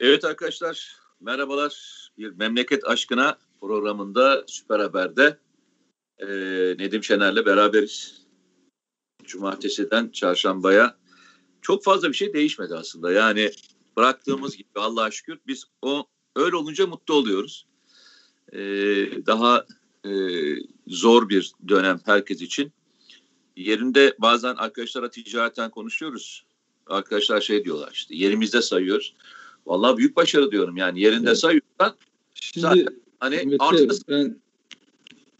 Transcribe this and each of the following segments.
Evet arkadaşlar, merhabalar. Bir Memleket Aşkına programında Süper Haber'de Nedim Şener'le beraberiz. Cumartesiden çarşambaya çok fazla bir şey değişmedi aslında. Yani bıraktığımız gibi Allah'a şükür biz öyle olunca mutlu oluyoruz. Daha zor bir dönem herkes için. Yerinde bazen arkadaşlara ticareten konuşuyoruz. Arkadaşlar şey diyorlar işte, yerimizde sayıyoruz. Vallahi büyük başarı diyorum yani, yerinde evet. Sayıyorsan şimdi hani artık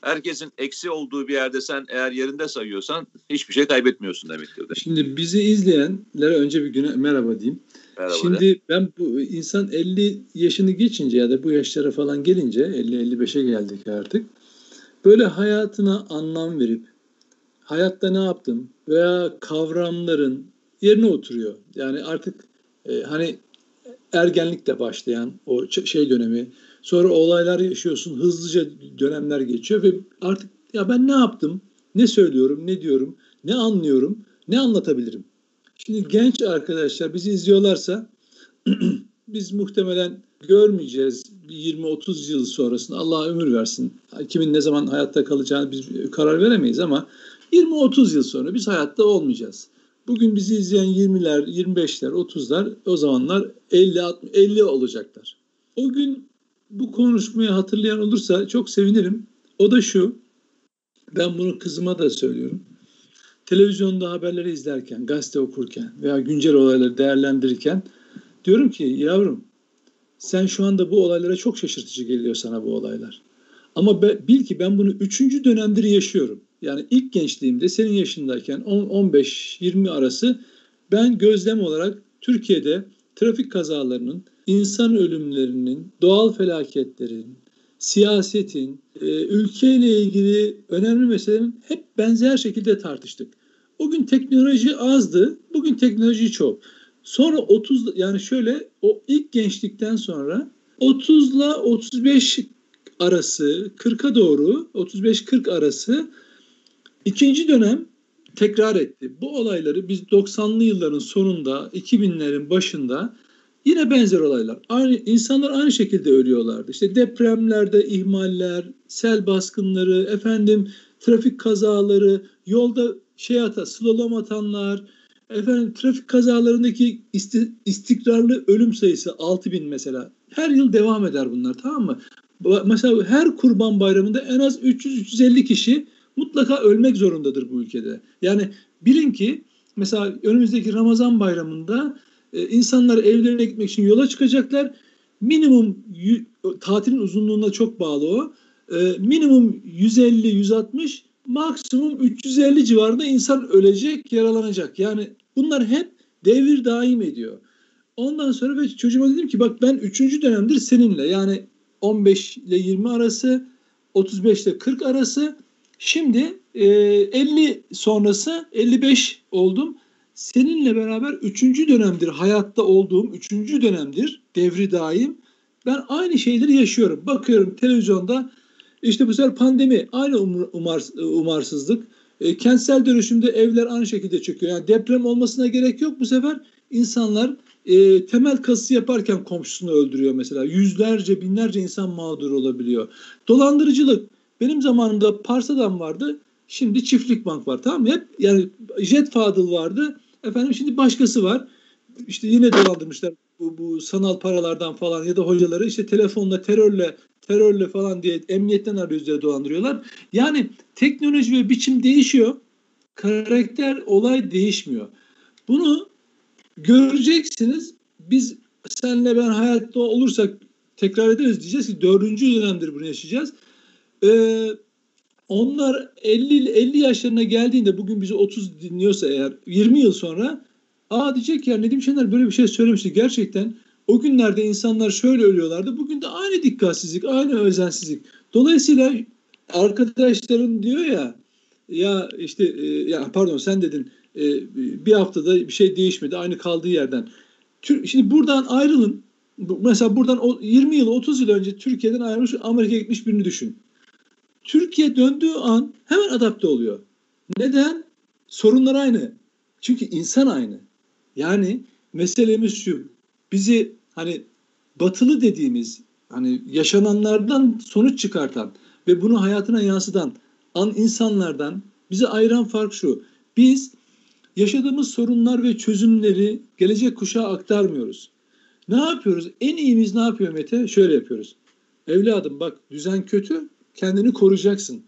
herkesin eksi olduğu bir yerde sen eğer yerinde sayıyorsan hiçbir şey kaybetmiyorsun demektir. Şimdi bizi izleyenlere önce bir güne merhaba diyeyim. Merhaba. Şimdi ben bu insan 50 yaşını geçince ya da bu yaşlara falan gelince 50-55'e geldik artık. Böyle hayatına anlam verip hayatta ne yaptım veya kavramların yerine oturuyor. Yani artık hani ergenlikle başlayan o şey dönemi, sonra olaylar yaşıyorsun, hızlıca dönemler geçiyor ve artık ya ben ne yaptım, ne söylüyorum, ne diyorum, ne anlıyorum, ne anlatabilirim. Şimdi genç arkadaşlar bizi izliyorlarsa biz muhtemelen görmeyeceğiz 20-30 yıl sonrasını, Allah ömür versin. Kimin ne zaman hayatta kalacağını biz karar veremeyiz ama 20-30 yıl sonra biz hayatta olmayacağız. Bugün bizi izleyen 20'ler, 25'ler, 30'lar o zamanlar 50 olacaklar. O gün bu konuşmayı hatırlayan olursa çok sevinirim. O da şu, ben bunu kızıma da söylüyorum. Televizyonda haberleri izlerken, gazete okurken veya güncel olayları değerlendirirken diyorum ki yavrum sen şu anda bu olaylara çok şaşırtıcı geliyor sana bu olaylar. Ama bil ki ben bunu 3. dönemdir yaşıyorum. Yani ilk gençliğimde senin yaşındayken 15-20 arası ben gözlem olarak Türkiye'de trafik kazalarının, insan ölümlerinin, doğal felaketlerin, siyasetin, ülkeyle ilgili önemli meselelerin hep benzer şekilde tartıştık. O gün teknoloji azdı, bugün teknoloji çok. Sonra 30 yani şöyle o ilk gençlikten sonra 30'la 35 arası, 40'a doğru 35-40 arası İkinci dönem tekrar etti. Bu olayları biz 90'lı yılların sonunda, 2000'lerin başında yine benzer olaylar. İnsanlar aynı şekilde ölüyorlardı. İşte depremlerde ihmaller, sel baskınları, trafik kazaları, yolda slalom atanlar, trafik kazalarındaki istikrarlı ölüm sayısı 6000 mesela. Her yıl devam eder bunlar, tamam mı? Mesela her Kurban Bayramı'nda en az 300-350 kişi mutlaka ölmek zorundadır bu ülkede. Yani bilin ki mesela önümüzdeki Ramazan bayramında insanlar evlerine gitmek için yola çıkacaklar. Minimum tatilin uzunluğuna çok bağlı o. Minimum 150-160, maksimum 350 civarında insan ölecek, yaralanacak. Yani bunlar hep devir daim ediyor. Ondan sonra çocuğuma dedim ki bak ben 3. dönemdir seninle. Yani 15 ile 20 arası, 35 ile 40 arası. Şimdi 50 sonrası 55 oldum. Seninle beraber 3. dönemdir hayatta olduğum 3. dönemdir devri daim. Ben aynı şeyleri yaşıyorum. Bakıyorum televizyonda işte bu sefer pandemi, aynı umarsızlık. Kentsel dönüşümde evler aynı şekilde çöküyor. Yani deprem olmasına gerek yok. Bu sefer insanlar temel kazısı yaparken komşusunu öldürüyor mesela. Yüzlerce, binlerce insan mağdur olabiliyor. Dolandırıcılık. Benim zamanımda Parsa'dan vardı. Şimdi Çiftlik Bank var. Tamam mı? Hep yani Jet Fadıl vardı. Şimdi başkası var. İşte yine dolandırmışlar bu sanal paralardan falan ya da hocaları işte telefonla, terörle falan diye emniyetten arıyoruz diye dolandırıyorlar. Yani teknoloji ve biçim değişiyor. Karakter, olay değişmiyor. Bunu göreceksiniz. Biz senle ben hayatta olursak tekrar ederiz, diyeceğiz ki 4. dönemdir bunu yaşayacağız. Onlar 50 yaşlarına geldiğinde, bugün bizi 30 dinliyorsa eğer 20 yıl sonra diyecek ya Nedim Şener böyle bir şey söylemişti, gerçekten o günlerde insanlar şöyle ölüyorlardı, bugün de aynı dikkatsizlik, aynı özensizlik. Dolayısıyla arkadaşların diyor sen dedin bir haftada bir şey değişmedi, aynı kaldığı yerden. Şimdi buradan ayrılın, mesela buradan 20 yıl 30 yıl önce Türkiye'den ayrılmış, Amerika'ya gitmiş birini düşün. Türkiye döndüğü an hemen adapte oluyor. Neden? Sorunlar aynı. Çünkü insan aynı. Yani meselemiz şu. Bizi hani batılı dediğimiz, hani yaşananlardan sonuç çıkartan ve bunu hayatına yansıtan insanlardan bizi ayıran fark şu: biz yaşadığımız sorunlar ve çözümleri gelecek kuşağa aktarmıyoruz. Ne yapıyoruz? En iyimiz ne yapıyor Mete? Şöyle yapıyoruz. Evladım bak, düzen kötü, kendini koruyacaksın.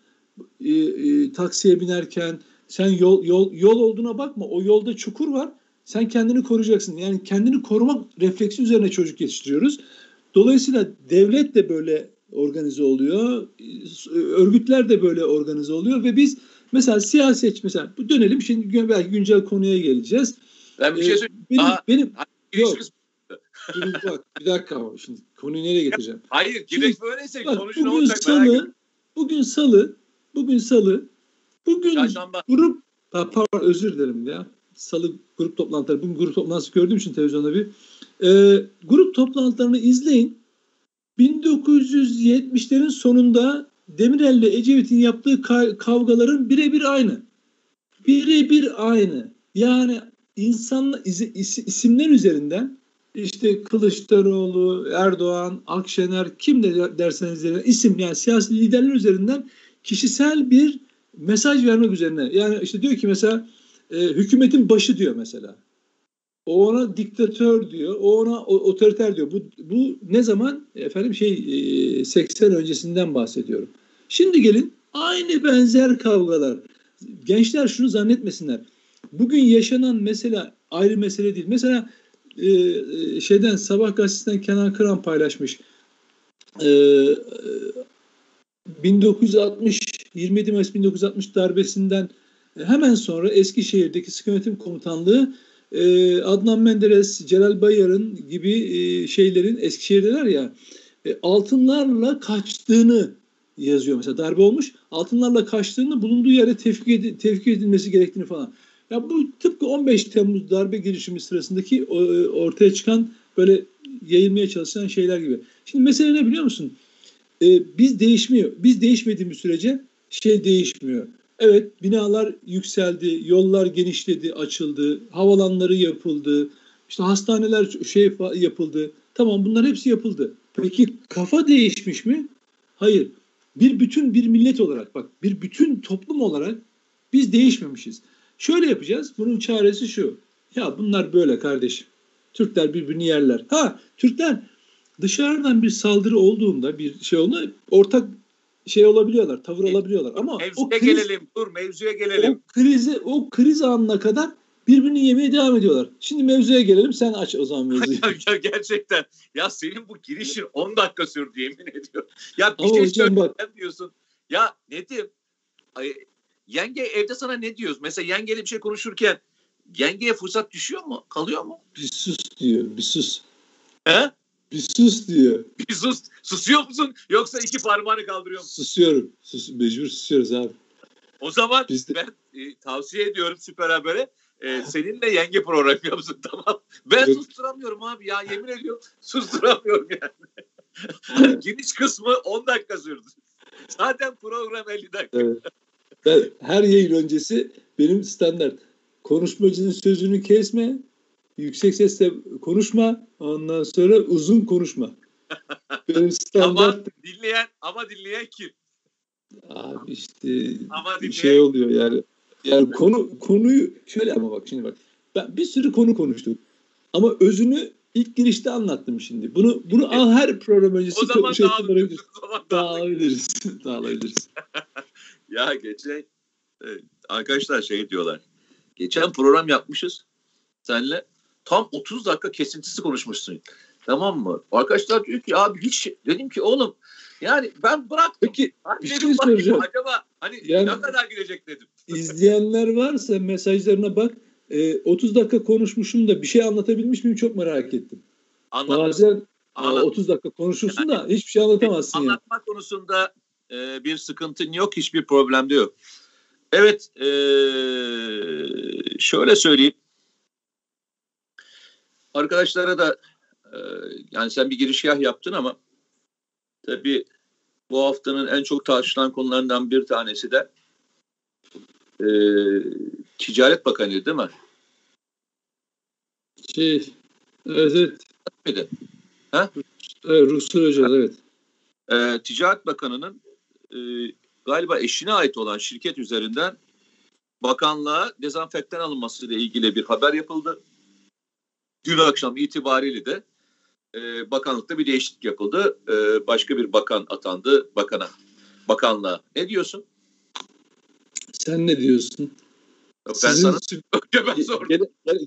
Taksiye binerken sen yol olduğuna bakma. O yolda çukur var. Sen kendini koruyacaksın. Yani kendini korumak refleksi üzerine çocuk yetiştiriyoruz. Dolayısıyla devlet de böyle organize oluyor. Örgütler de böyle organize oluyor ve biz mesela siyaset, mesela dönelim şimdi, belki güncel konuya geleceğiz. Ben bir şey söyleyeyim. Bak bir dakika, şimdi konuyu nereye getireceğim? Hayır, gerek böyleyse sonucu ne olacak merak ediyorum. Bugün grup, pardon özür dilerim ya. Salı grup toplantıları, bugün grup toplantısı gördüğüm için televizyonda bir grup toplantılarını izleyin. 1970'lerin sonunda Demirel ile Ecevit'in yaptığı kavgaların birebir aynı. Yani insanlar isimler üzerinden, işte Kılıçdaroğlu, Erdoğan, Akşener, kim de derseniz isim, yani siyasi liderler üzerinden kişisel bir mesaj vermek üzerine. Yani işte diyor ki mesela hükümetin başı diyor mesela. O ona diktatör diyor, o ona otoriter diyor. Bu ne zaman? Efendim 80 öncesinden bahsediyorum. Şimdi gelin, aynı benzer kavgalar. Gençler şunu zannetmesinler. Bugün yaşanan mesela ayrı mesele değil. Mesela Sabah Gazetesi'nden Kenan Kıran paylaşmış. 27 Mayıs 1960 darbesinden hemen sonra Eskişehir'deki Sıkı Yönetim Komutanlığı Adnan Menderes, Celal Bayar'ın gibi şeylerin Eskişehir'deler ya, altınlarla kaçtığını yazıyor. Mesela darbe olmuş, altınlarla kaçtığını, bulunduğu yere tevkif edilmesi gerektiğini falan. Ya bu tıpkı 15 Temmuz darbe girişimi sırasındaki ortaya çıkan böyle yayılmaya çalışan şeyler gibi. Şimdi mesele ne biliyor musun? Biz değişmediğimiz sürece şey değişmiyor. Evet, binalar yükseldi, yollar genişledi, açıldı, havalanları yapıldı, işte hastaneler yapıldı. Tamam, bunlar hepsi yapıldı. Peki kafa değişmiş mi? Hayır. Bir bütün, bir millet olarak, bak bir bütün toplum olarak biz değişmemişiz. Şöyle yapacağız, bunun çaresi şu: ya bunlar böyle kardeşim, Türkler birbirini yerler. Ha, Türkler dışarıdan bir saldırı olduğunda, bir şey olduğunda ortak olabiliyorlar, tavır alabiliyorlar. Ama mevzuya gelelim. O kriz anına kadar birbirini yemeye devam ediyorlar. Şimdi mevzuya gelelim, sen aç o zaman mevzuyu. Ya gerçekten ya, senin bu girişin 10 dakika sürdü, yemin ediyorum. Ya bir şey söyleyeceğim diyorsun. Ya Nedim, yenge evde sana ne diyoruz? Mesela yengeyle bir şey konuşurken yengeye fırsat düşüyor mu? Kalıyor mu? Bir sus diyor, bir sus. He? Bir sus diyor. Bir sus. Susuyor musun? Yoksa iki parmağını kaldırıyor musun? Susuyorum. Mecbur susuyoruz abi. O zaman ben tavsiye ediyorum Süper Haber'e. Seninle yenge programı yapsın, tamam. Ben susturamıyorum abi ya. Yemin ediyorum susturamıyorum yani. Giriş kısmı 10 dakika sürdü. Zaten program 50 dakika. Evet. Her yayın öncesi benim standart. Konuşmacının sözünü kesme. Yüksek sesle konuşma. Ondan sonra uzun konuşma. Benim standart. Ama dinleyen kim? Abi işte bir şey oluyor yani. Yani konuyu şöyle, ama bak şimdi bak. Ben bir sürü konu konuştum. Ama özünü ilk girişte anlattım şimdi. Bunu al, her program öncesi. O zaman dağılabiliriz. Ya geçen arkadaşlar diyorlar. Geçen program yapmışız senle. Tam 30 dakika kesintisi konuşmuşsun. Tamam mı? Arkadaşlar diyor ki abi hiç, dedim ki oğlum yani ben bıraktım. Peki bir şey soracağım. Acaba hani yani, ne kadar girecek dedim. İzleyenler varsa mesajlarına bak. 30 dakika konuşmuşum da bir şey anlatabilmiş miyim, çok merak ettim. Bazen 30 dakika konuşursun yani, da hiçbir şey anlatamazsın. Anlatma yani konusunda bir sıkıntın yok, hiçbir problem de yok. Evet, şöyle söyleyeyim. Arkadaşlara da yani sen bir girişgah yaptın ama tabii bu haftanın en çok tartışılan konularından bir tanesi de Ticaret Bakanı değil mi? Evet. Ha? Evet, Ruhsar Hoca, evet. Ticaret Bakanı'nın galiba eşine ait olan şirket üzerinden bakanlığa dezenfektan alınmasıyla ilgili bir haber yapıldı. Dün akşam itibariyle de bakanlıkta bir değişiklik yapıldı. Başka bir bakan atandı bakanlığa. Ne diyorsun? Sen ne diyorsun? Yok, ben sana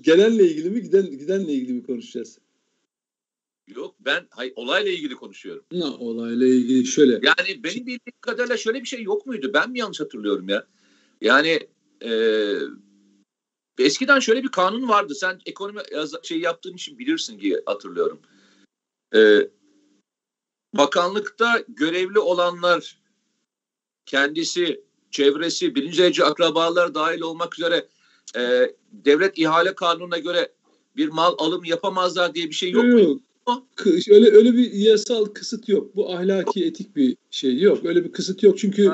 gelenle ilgili mi, gidenle ilgili mi konuşacağız? Yok, ben olayla ilgili konuşuyorum. Ne olayla ilgili şöyle. Yani benim bildiğim kadarıyla şöyle bir şey yok muydu? Ben mi yanlış hatırlıyorum ya? Yani eskiden şöyle bir kanun vardı. Sen ekonomi şey yaptığın için bilirsin diye hatırlıyorum. Bakanlıkta görevli olanlar kendisi, çevresi, birinci derece akrabalar dahil olmak üzere devlet ihale kanununa göre bir mal alım yapamazlar diye bir şey yok mu? Öyle bir yasal kısıt yok. Bu ahlaki, yok, etik bir şey yok. Öyle bir kısıt yok çünkü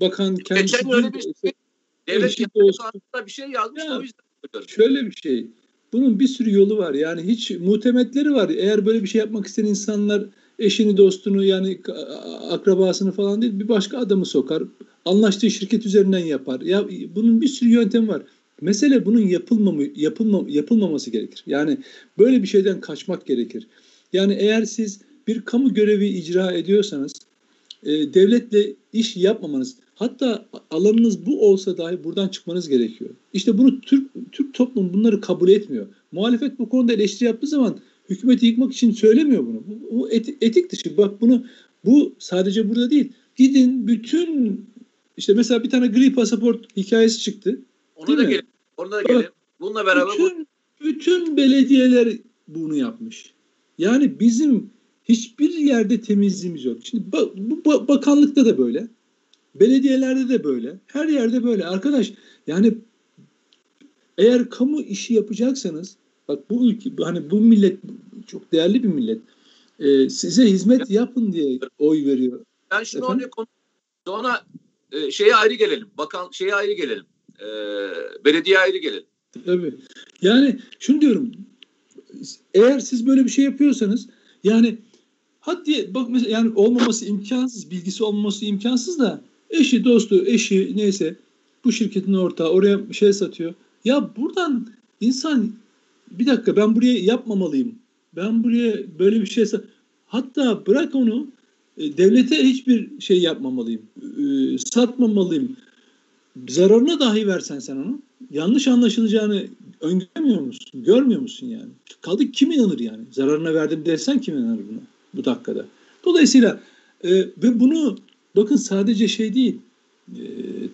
bakan kendisi... Öyle bir şey, devlet ihale kanununda bir şey yazmış ya, o yüzden. Şöyle bir şey, bunun bir sürü yolu var. Yani hiç muhtemetleri var. Eğer böyle bir şey yapmak isteyen insanlar eşini, dostunu, yani akrabasını falan değil, bir başka adamı sokar. Anlaştığı şirket üzerinden yapar. Ya bunun bir sürü yöntemi var. Mesele bunun yapılmaması gerekir. Yani böyle bir şeyden kaçmak gerekir. Yani eğer siz bir kamu görevi icra ediyorsanız devletle iş yapmamanız, hatta alanınız bu olsa dahi buradan çıkmanız gerekiyor. İşte bunu Türk toplumu bunları kabul etmiyor. Muhalefet bu konuda eleştiri yaptığı zaman hükümeti yıkmak için söylemiyor bunu. Bu etik dışı. Bak bu sadece burada değil. Gidin bütün, işte mesela bir tane gri pasaport hikayesi çıktı. Ona da gelelim. Bununla beraber bütün belediyeler bunu yapmış. Yani bizim hiçbir yerde temizliğimiz yok. Şimdi bu bakanlıkta da böyle. Belediyelerde de böyle. Her yerde böyle. Arkadaş, yani eğer kamu işi yapacaksanız, bak bu ülke, hani bu millet çok değerli bir millet. Size hizmet yapın diye oy veriyor. Ben şunu oraya konuşayım. Sonra şeye ayrı gelelim. Şeye ayrı gelelim. Belediye ayrı gelelim. Tabii. Yani şunu diyorum. Eğer siz böyle bir şey yapıyorsanız, yani hadi bak mesela, yani olmaması imkansız, bilgisi olmaması imkansız da eşi, dostu, eşi neyse bu şirketin ortağı oraya bir şey satıyor. Ya buradan insan, bir dakika, ben buraya yapmamalıyım. Ben buraya böyle bir şey, hatta bırak onu, devlete hiçbir şey yapmamalıyım. Satmamalıyım. Zararına dahi versen sen onu, yanlış anlaşılacağını öngörmüyor musun? Görmüyor musun yani? Kaldı kim inanır yani? Zararına verdim dersen kim inanır buna bu dakikada? Dolayısıyla ve bunu bakın, sadece şey değil,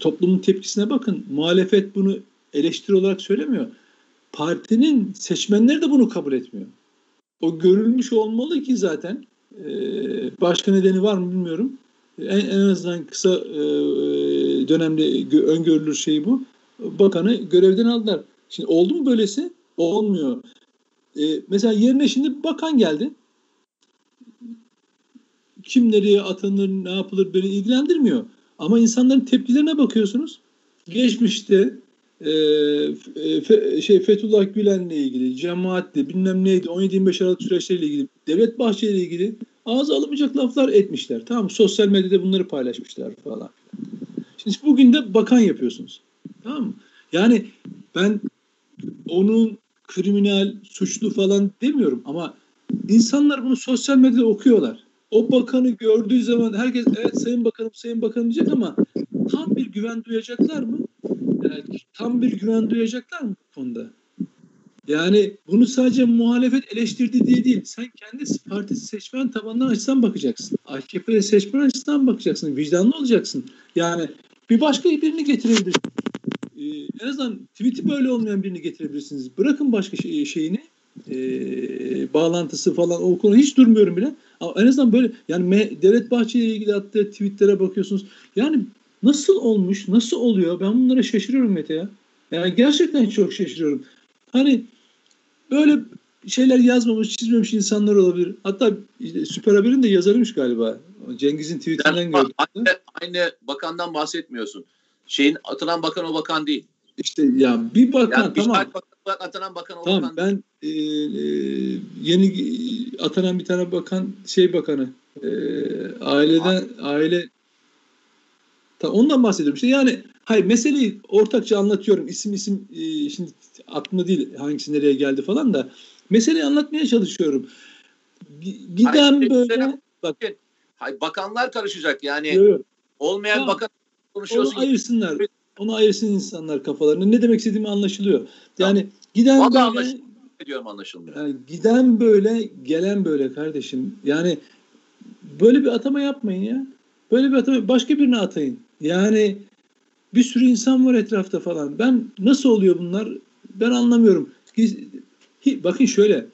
toplumun tepkisine bakın. Muhalefet bunu eleştiri olarak söylemiyor. Partinin seçmenleri de bunu kabul etmiyor. O görülmüş olmalı ki zaten. Başka nedeni var mı bilmiyorum. En azından kısa dönemde öngörülür şey bu. Bakanı görevden aldılar. Şimdi oldu mu böylesi? Olmuyor. Mesela yerine şimdi bakan geldi. Kim nereye atanır, ne yapılır beni ilgilendirmiyor. Ama insanların tepkilerine bakıyorsunuz. Geçmişte Fethullah Gülen'le ilgili, cemaatle, bilmem neydi, 17-25 Aralık süreçleriyle ilgili, Devlet Bahçeli ile ilgili ağza alamayacak laflar etmişler. Tamam, sosyal medyada bunları paylaşmışlar falan. Şimdi bugün de bakan yapıyorsunuz. Tamam mı? Yani ben onun kriminal, suçlu falan demiyorum ama insanlar bunu sosyal medyada okuyorlar. O bakanı gördüğü zaman herkes evet sayın bakanım, sayın bakanım diyecek ama tam bir güven duyacaklar mı? Yani tam bir güven duyacaklar mı bu konuda? Yani bunu sadece muhalefet eleştirdi diye değil. Sen kendi parti seçmen tabanından açısından bakacaksın. AKP'li seçmen açısından bakacaksın. Vicdanlı olacaksın. Yani bir başka birini getirebilirsin. En azından tweet'i böyle olmayan birini getirebilirsiniz. Bırakın başka şeyini, bağlantısı falan, o konu hiç durmuyorum bile. Ama en azından böyle, yani Devlet Bahçeli ile ilgili attığı tweetlere bakıyorsunuz. Yani nasıl olmuş, nasıl oluyor? Ben bunlara şaşırıyorum Mete ya. Yani gerçekten çok şaşırıyorum. Hani böyle şeyler yazmamış, çizmemiş insanlar olabilir. Hatta işte Süper Haber'in de yazarıymış galiba. Cengiz'in tweetinden gördüm. Aynı bakandan bahsetmiyorsun. Şeyin atılan bakan o bakan değil. İşte ya bir bakan yani tamam. Atanan bakan tamam, ben yeni atanan bir tane bakan bakanı aile ondan bahsediyorum işte. Yani hayır, meseleyi ortakça anlatıyorum. İsim şimdi aklımda değil hangisi nereye geldi falan da meseleyi anlatmaya çalışıyorum. Giden böyle bak, hayır, bakanlar karışacak yani. Evet. Olmayan ya, bakan konuşuyorsun. Onu ayırsınlar. Onu ayırsın insanlar kafalarını. Ne demek istediğimi anlaşılıyor. Yani tamam. Giden böyle anlaşılmıyor. Yani giden böyle, gelen böyle kardeşim. Yani böyle bir atama yapmayın ya. Böyle bir atama, başka birine atayın. Yani bir sürü insan var etrafta falan. Ben nasıl oluyor bunlar? Ben anlamıyorum. Bakın şöyle.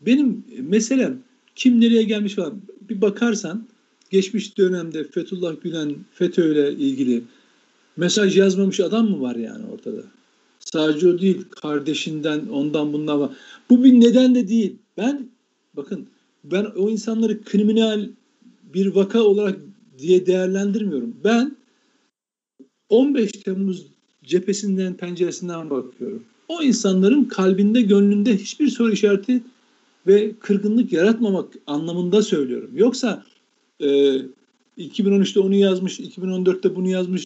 Benim meselem kim nereye gelmiş falan. Bir bakarsan geçmiş dönemde Fethullah Gülen, FETÖ ile ilgili mesaj yazmamış adam mı var yani ortada? Sadece o değil. Kardeşinden, ondan, bundan var. Bu bir neden de değil. Ben o insanları kriminal bir vaka olarak diye değerlendirmiyorum. Ben 15 Temmuz cephesinden, penceresinden bakıyorum. O insanların kalbinde, gönlünde hiçbir soru işareti ve kırgınlık yaratmamak anlamında söylüyorum. Yoksa 2013'te onu yazmış, 2014'te bunu yazmış.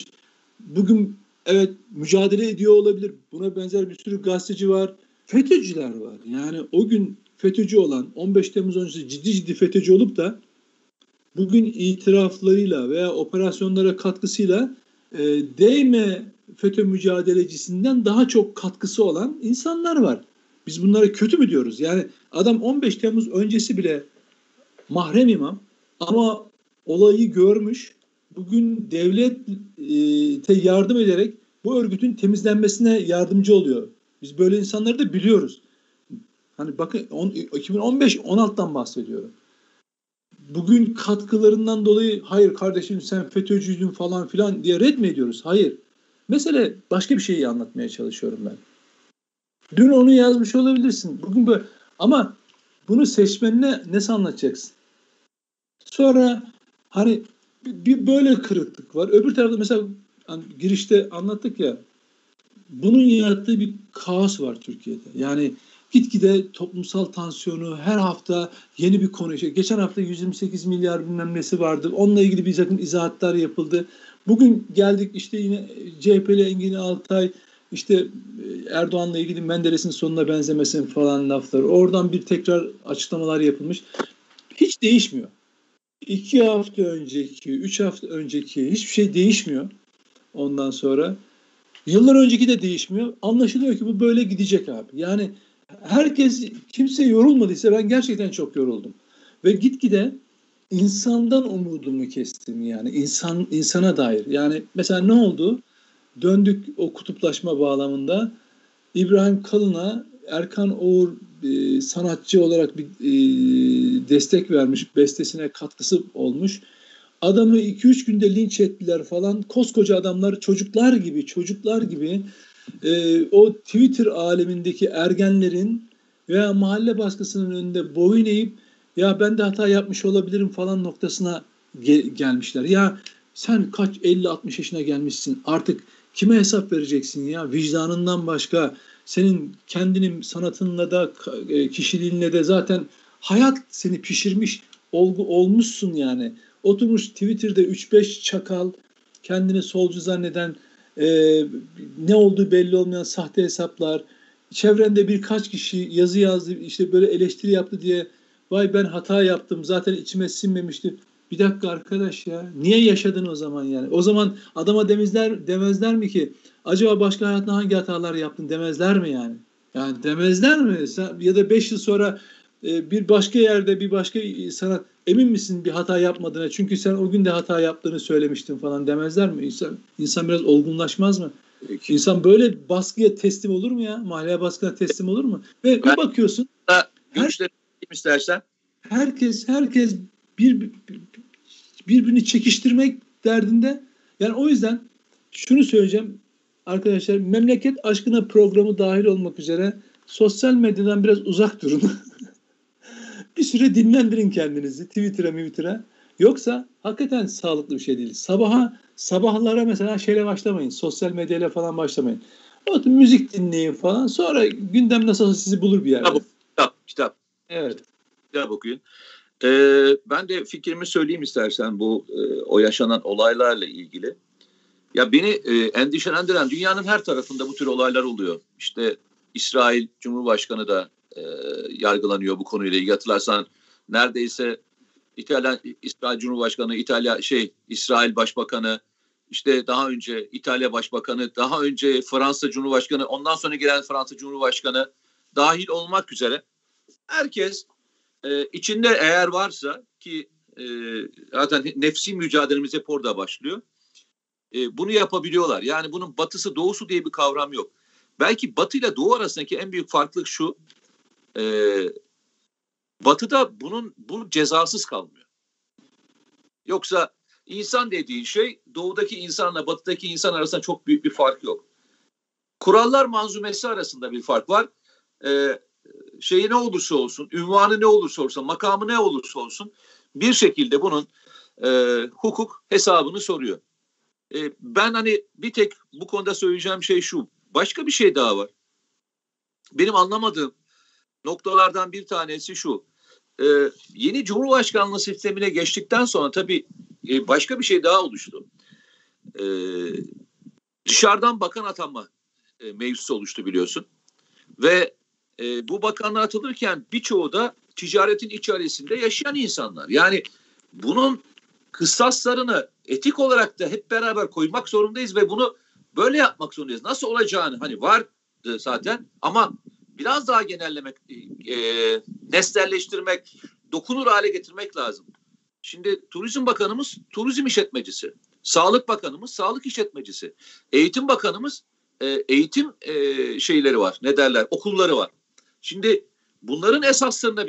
Bugün evet mücadele ediyor olabilir. Buna benzer bir sürü gazeteci var. FETÖ'cüler var. Yani o gün FETÖ'cü olan, 15 Temmuz öncesi ciddi FETÖ'cü olup da bugün itiraflarıyla veya operasyonlara katkısıyla değme FETÖ mücadelecisinden daha çok katkısı olan insanlar var. Biz bunlara kötü mü diyoruz? Yani adam 15 Temmuz öncesi bile mahrem imam ama olayı görmüş. Bugün devlete yardım ederek bu örgütün temizlenmesine yardımcı oluyor. Biz böyle insanları da biliyoruz. Hani bakın 2015-16'dan bahsediyorum. Bugün katkılarından dolayı hayır kardeşim sen FETÖ'cüydün falan filan diye red mi ediyoruz? Hayır. Mesele başka bir şeyi anlatmaya çalışıyorum ben. Dün onu yazmış olabilirsin. Bugün böyle. Ama bunu seçmenine nasıl anlatacaksın? Sonra hani bir böyle kırıklık var. Öbür tarafta mesela hani girişte anlattık ya, bunun yarattığı bir kaos var Türkiye'de. Yani gitgide toplumsal tansiyonu, her hafta yeni bir konu. Geçen hafta 128 milyar bilmem nesi vardı. Onunla ilgili bir takım izahatlar yapıldı. Bugün geldik işte yine CHP'li Engin Altay, işte Erdoğan'la ilgili Menderes'in sonuna benzemesin falan lafları. Oradan bir tekrar açıklamalar yapılmış. Hiç değişmiyor. 2 hafta önceki, 3 hafta önceki hiçbir şey değişmiyor. Ondan sonra yıllar önceki de değişmiyor. Anlaşılıyor ki bu böyle gidecek abi. Yani herkes, kimse yorulmadıysa ben gerçekten çok yoruldum. Ve gitgide insandan umudumu kestim yani. İnsana dair. Yani mesela ne oldu? Döndük o kutuplaşma bağlamında. İbrahim Kalın'a Erkan Oğur sanatçı olarak bir destek vermiş, bestesine katkısı olmuş. Adamı 2-3 günde linç ettiler falan. Koskoca adamlar çocuklar gibi o Twitter alemindeki ergenlerin veya mahalle baskısının önünde boyun eğip ya ben de hata yapmış olabilirim falan noktasına gelmişler. Ya sen kaç 50-60 yaşına gelmişsin artık, kime hesap vereceksin ya vicdanından başka? Senin kendini, sanatınla da kişiliğinle de zaten hayat seni pişirmiş olgu olmuşsun yani. Oturmuş Twitter'da 3-5 çakal, kendini solcu zanneden, ne olduğu belli olmayan sahte hesaplar, çevrende birkaç kişi yazı yazdı işte böyle eleştiri yaptı diye vay ben hata yaptım zaten içime sinmemişti. Bir dakika arkadaş ya, niye yaşadın o zaman yani? O zaman adama demezler mi ki acaba başka hayatında hangi hatalar yaptın demezler mi yani? Yani demezler mi? Sen, ya da 5 yıl sonra bir başka yerde bir başka sanat, emin misin bir hata yapmadığına? Çünkü sen o gün de hata yaptığını söylemiştin falan demezler mi? İnsan biraz olgunlaşmaz mı? İnsan böyle baskıya teslim olur mu ya? Mahalle baskına teslim olur mu? Ve bir bakıyorsun herkes birbirini çekiştirmek derdinde. Yani o yüzden şunu söyleyeceğim arkadaşlar, Memleket Aşkına programı dahil olmak üzere sosyal medyadan biraz uzak durun. Bir süre dinlendirin kendinizi, Twitter'a. Yoksa hakikaten sağlıklı bir şey değil. Sabahlara mesela başlamayın. Sosyal medyayla falan başlamayın. Bakın müzik dinleyin falan. Sonra gündem nasıl sizi bulur bir yerde. Kitap. Evet. Kitap okuyun. Ben de fikrimi söyleyeyim istersen bu o yaşanan olaylarla ilgili. Ya beni endişelendiren, dünyanın her tarafında bu tür olaylar oluyor. İşte İsrail Cumhurbaşkanı da yargılanıyor bu konuyla ilgili. Hatırlarsan neredeyse İsrail Cumhurbaşkanı, İsrail Başbakanı, işte daha önce İtalya Başbakanı, daha önce Fransa Cumhurbaşkanı, ondan sonra gelen Fransa Cumhurbaşkanı dahil olmak üzere herkes içinde eğer varsa ki zaten nefsi mücadelemiz hep orada başlıyor. Bunu yapabiliyorlar. Yani bunun batısı doğusu diye bir kavram yok. Belki batı ile doğu arasındaki en büyük farklılık şu. Batıda bu cezasız kalmıyor. Yoksa insan dediğin şey doğudaki insanla batıdaki insan arasında çok büyük bir fark yok. Kurallar manzumesi arasında bir fark var. Şeyi ne olursa olsun, ünvanı ne olursa olsun, makamı ne olursa olsun bir şekilde bunun hukuk hesabını soruyor. Ben bir tek bu konuda söyleyeceğim şey şu. Başka bir şey daha var. Benim anlamadığım noktalardan bir tanesi şu. Yeni Cumhurbaşkanlığı sistemine geçtikten sonra tabii başka bir şey daha oluştu. Dışarıdan bakan atama mevzusu oluştu biliyorsun. Ve bu bakanlığa atılırken birçoğu da ticaretin içerisinde yaşayan insanlar. Yani bunun kıstaslarını etik olarak da hep beraber koymak zorundayız ve bunu böyle yapmak zorundayız. Nasıl olacağını vardı zaten ama biraz daha genellemek, nesnelleştirmek, dokunur hale getirmek lazım. Şimdi Turizm Bakanımız turizm işletmecisi, Sağlık Bakanımız sağlık işletmecisi, Eğitim Bakanımız eğitim şeyleri var, okulları var. Şimdi bunların esaslarını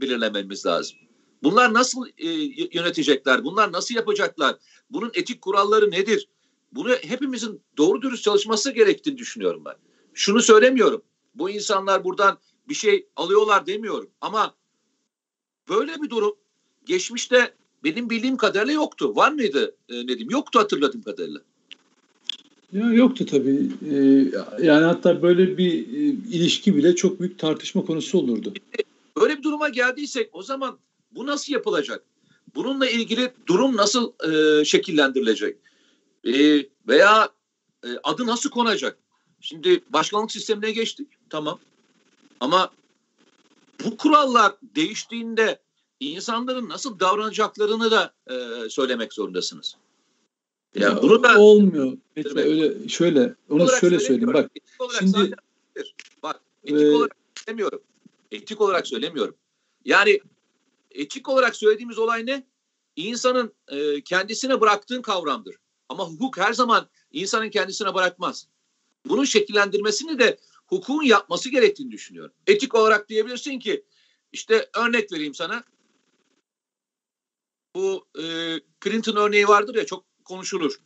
belirlememiz lazım. Bunlar nasıl yönetecekler? Bunlar nasıl yapacaklar? Bunun etik kuralları nedir? Bunu hepimizin doğru dürüst çalışması gerektiğini düşünüyorum ben. Şunu söylemiyorum. Bu insanlar buradan bir şey alıyorlar demiyorum. Ama böyle bir durum geçmişte benim bildiğim kadarıyla yoktu. Var mıydı Nedim? Yoktu hatırladığım kadarıyla. Ya, yoktu tabii. Yani hatta böyle bir ilişki bile çok büyük tartışma konusu olurdu. Böyle bir duruma geldiysek o zaman bu nasıl yapılacak? Bununla ilgili durum nasıl şekillendirilecek? Veya adı nasıl konacak? Şimdi başkanlık sistemine geçtik. Tamam. Ama bu kurallar değiştiğinde insanların nasıl davranacaklarını da söylemek zorundasınız. Ya bunu da olmuyor. Peki, öyle şöyle söyleyeyim. Bak. Etik olarak şimdi etik olarak söylemiyorum. Etik olarak söylemiyorum. Yani etik olarak söylediğimiz olay ne? İnsanın kendisine bıraktığın kavramdır. Ama hukuk her zaman insanın kendisine bırakmaz. Bunun şekillendirmesini de hukukun yapması gerektiğini düşünüyorum. Etik olarak diyebilirsin ki işte örnek vereyim sana. Bu Clinton örneği vardır ya, çok konuşulur.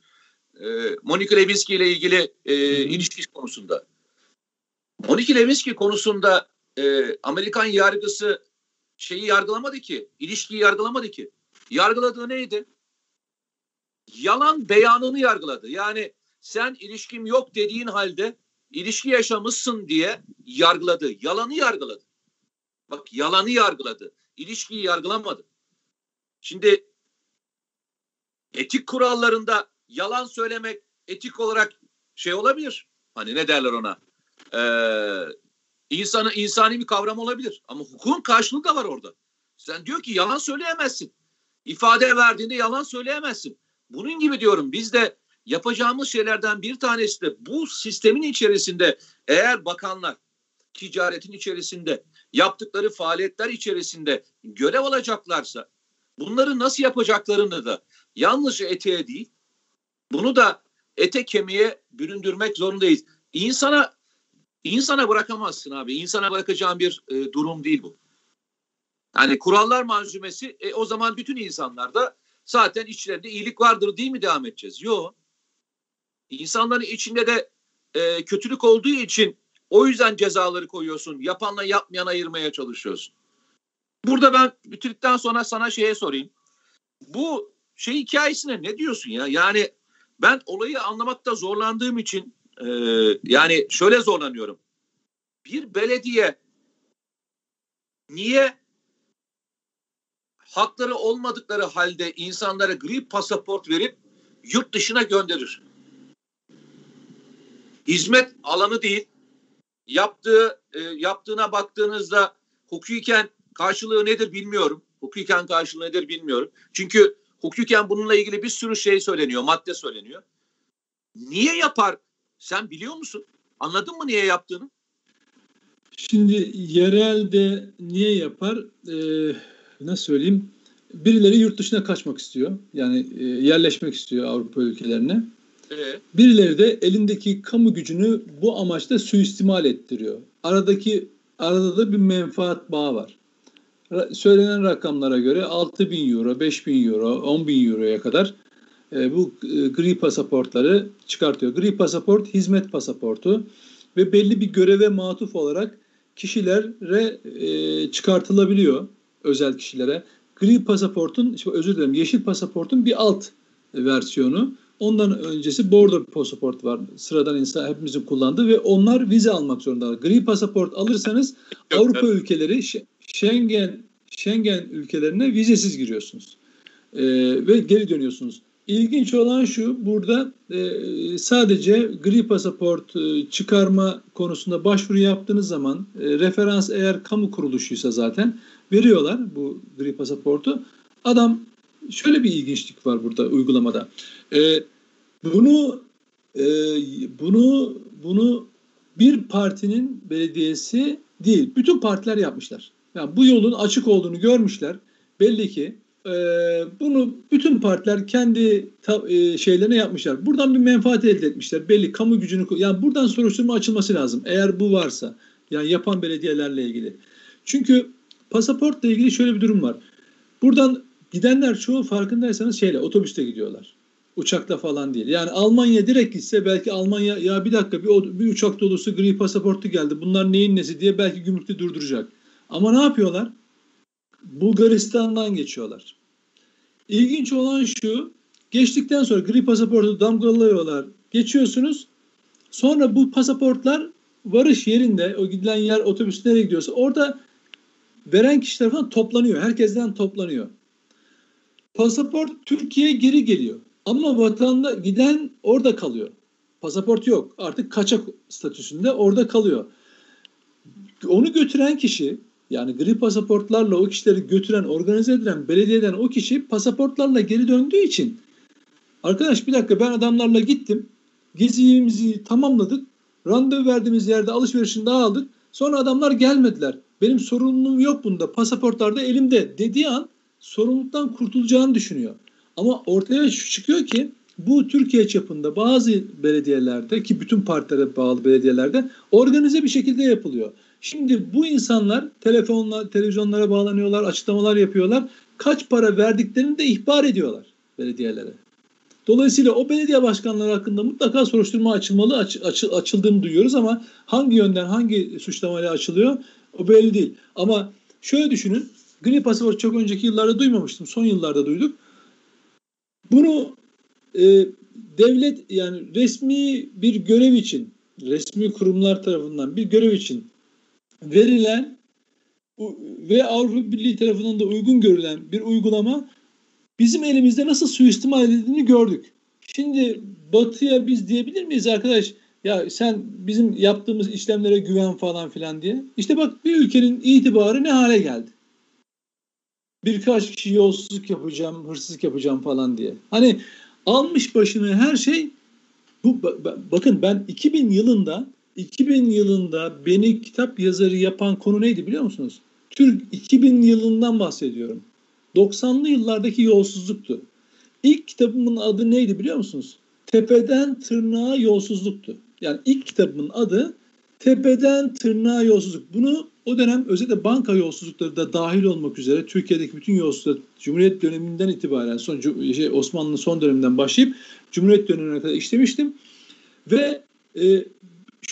Monica Lewinsky ile ilgili ilişki konusunda. Monica Lewinsky konusunda Amerikan yargısı yargılamadı ki. İlişkiyi yargılamadı ki. Yargıladığı neydi? Yalan beyanını yargıladı. Yani sen ilişkim yok dediğin halde ilişki yaşamışsın diye yargıladı. Yalanı yargıladı. Bak, yalanı yargıladı. İlişkiyi yargılamadı. Şimdi etik kurallarında yalan söylemek etik olarak olabilir. İnsani bir kavram olabilir. Ama hukukun karşılığı da var orada. Sen diyor ki yalan söyleyemezsin. İfade verdiğinde yalan söyleyemezsin. Bunun gibi diyorum, biz de yapacağımız şeylerden bir tanesi de bu sistemin içerisinde eğer bakanlar ticaretin içerisinde yaptıkları faaliyetler içerisinde görev alacaklarsa bunları nasıl yapacaklarını da yalnızca eteğe değil bunu da ete kemiğe büründürmek zorundayız. İnsana bırakamazsın abi. İnsana bırakacağın bir durum değil bu. Yani kurallar malzumesi o zaman bütün insanlarda zaten içlerinde iyilik vardır değil mi devam edeceğiz? Yok. İnsanların içinde de kötülük olduğu için o yüzden cezaları koyuyorsun. Yapanla yapmayan ayırmaya çalışıyorsun. Burada ben bitirdikten sonra sana sorayım. Bu hikayesine ne diyorsun ya? Yani ben olayı anlamakta zorlandığım için yani şöyle zorlanıyorum. Bir belediye niye hakları olmadıkları halde insanlara gri pasaport verip yurt dışına gönderir? Hizmet alanı değil. Yaptığına baktığınızda hukuken karşılığı nedir bilmiyorum. Hukuken karşılığı nedir bilmiyorum. Çünkü hukuken bununla ilgili bir sürü şey söyleniyor, madde söyleniyor. Niye yapar? Sen biliyor musun? Anladın mı niye yaptığını? Şimdi yerelde niye yapar? Nasıl söyleyeyim? Birileri yurt dışına kaçmak istiyor. Yani yerleşmek istiyor Avrupa ülkelerine. Birileri de elindeki kamu gücünü bu amaçla suistimal ettiriyor. Arada da bir menfaat bağı var. Söylenen rakamlara göre 6.000 euro, 5.000 euro, 10.000 euroya kadar bu gri pasaportları çıkartıyor. Gri pasaport hizmet pasaportu ve belli bir göreve matuf olarak kişilere çıkartılabiliyor, özel kişilere. Gri pasaportun, özür dilerim, yeşil pasaportun bir alt versiyonu. Ondan öncesi bordo pasaport var. Sıradan insan hepimizin kullandığı ve onlar vize almak zorundalar. Gri pasaport alırsanız Avrupa ülkeleri, Schengen ülkelerine vizesiz giriyorsunuz. Ve geri dönüyorsunuz. İlginç olan şu, burada sadece gri pasaport çıkarma konusunda başvuru yaptığınız zaman referans eğer kamu kuruluşuysa zaten veriyorlar bu gri pasaportu. Adam, şöyle bir ilginçlik var burada uygulamada. Bunu bir partinin belediyesi değil, bütün partiler yapmışlar. Yani bu yolun açık olduğunu görmüşler. Belli ki bunu bütün partiler kendi şeylerine yapmışlar. Buradan bir menfaat elde etmişler. Belli kamu gücünü, yani buradan soruşturma açılması lazım. Eğer bu varsa, yani yapan belediyelerle ilgili. Çünkü pasaportla ilgili şöyle bir durum var. Buradan gidenler çoğu farkındaysanız otobüste gidiyorlar. Uçakla falan değil. Yani Almanya direkt gitse belki Almanya ya bir dakika bir uçak dolusu gri pasaportlu geldi. Bunlar neyin nesi diye belki gümrükte durduracak. Ama ne yapıyorlar? Bulgaristan'dan geçiyorlar. İlginç olan şu, geçtikten sonra gri pasaportu damgalıyorlar. Geçiyorsunuz. Sonra bu pasaportlar varış yerinde, o gidilen yer otobüs nereye gidiyorsa orada veren kişiler falan toplanıyor. Herkesten toplanıyor. Pasaport Türkiye'ye geri geliyor. Ama vatanda giden orada kalıyor. Pasaport yok. Artık kaçak statüsünde orada kalıyor. Onu götüren kişi, yani gri pasaportlarla o kişileri götüren, organize edilen belediyeden o kişi pasaportlarla geri döndüğü için arkadaş bir dakika ben adamlarla gittim. Gezimizi tamamladık. Randevu verdiğimiz yerde alışverişini daha aldık. Sonra adamlar gelmediler. Benim sorunum yok bunda. Pasaportlarda elimde dediği an sorumluluktan kurtulacağını düşünüyor. Ama ortaya şu çıkıyor ki bu Türkiye çapında bazı belediyelerde ki bütün partilere bağlı belediyelerde organize bir şekilde yapılıyor. Şimdi bu insanlar telefonla, televizyonlara bağlanıyorlar, açıklamalar yapıyorlar. Kaç para verdiklerini de ihbar ediyorlar belediyelere. Dolayısıyla o belediye başkanları hakkında mutlaka soruşturma açılmalı, açıldığını duyuyoruz ama hangi yönden, hangi suçlamayla açılıyor o belli değil. Ama şöyle düşünün. Gri pasaport çok önceki yıllarda duymamıştım. Son yıllarda duyduk. Bunu devlet yani resmi bir görev için, resmi kurumlar tarafından bir görev için verilen ve Avrupa Birliği tarafından da uygun görülen bir uygulama bizim elimizde nasıl suistimal edildiğini gördük. Şimdi Batı'ya biz diyebilir miyiz arkadaş? Ya sen bizim yaptığımız işlemlere güven falan filan diye. İşte bak bir ülkenin itibarı ne hale geldi. Birkaç kişi yolsuzluk yapacağım, hırsızlık yapacağım falan diye. Hani almış başını her şey. Bu bakın ben 2000 yılında beni kitap yazarı yapan konu neydi biliyor musunuz? 2000 yılından bahsediyorum. 90'lı yıllardaki yolsuzluktu. İlk kitabımın adı neydi biliyor musunuz? Tepeden tırnağa yolsuzluktu. Yani ilk kitabımın adı Tepeden tırnağa yolsuzluk. Bunu o dönem özellikle banka yolsuzlukları da dahil olmak üzere Türkiye'deki bütün yolsuzluklar Cumhuriyet döneminden itibaren Osmanlı'nın son döneminden başlayıp Cumhuriyet dönemine kadar işlemiştim. Ve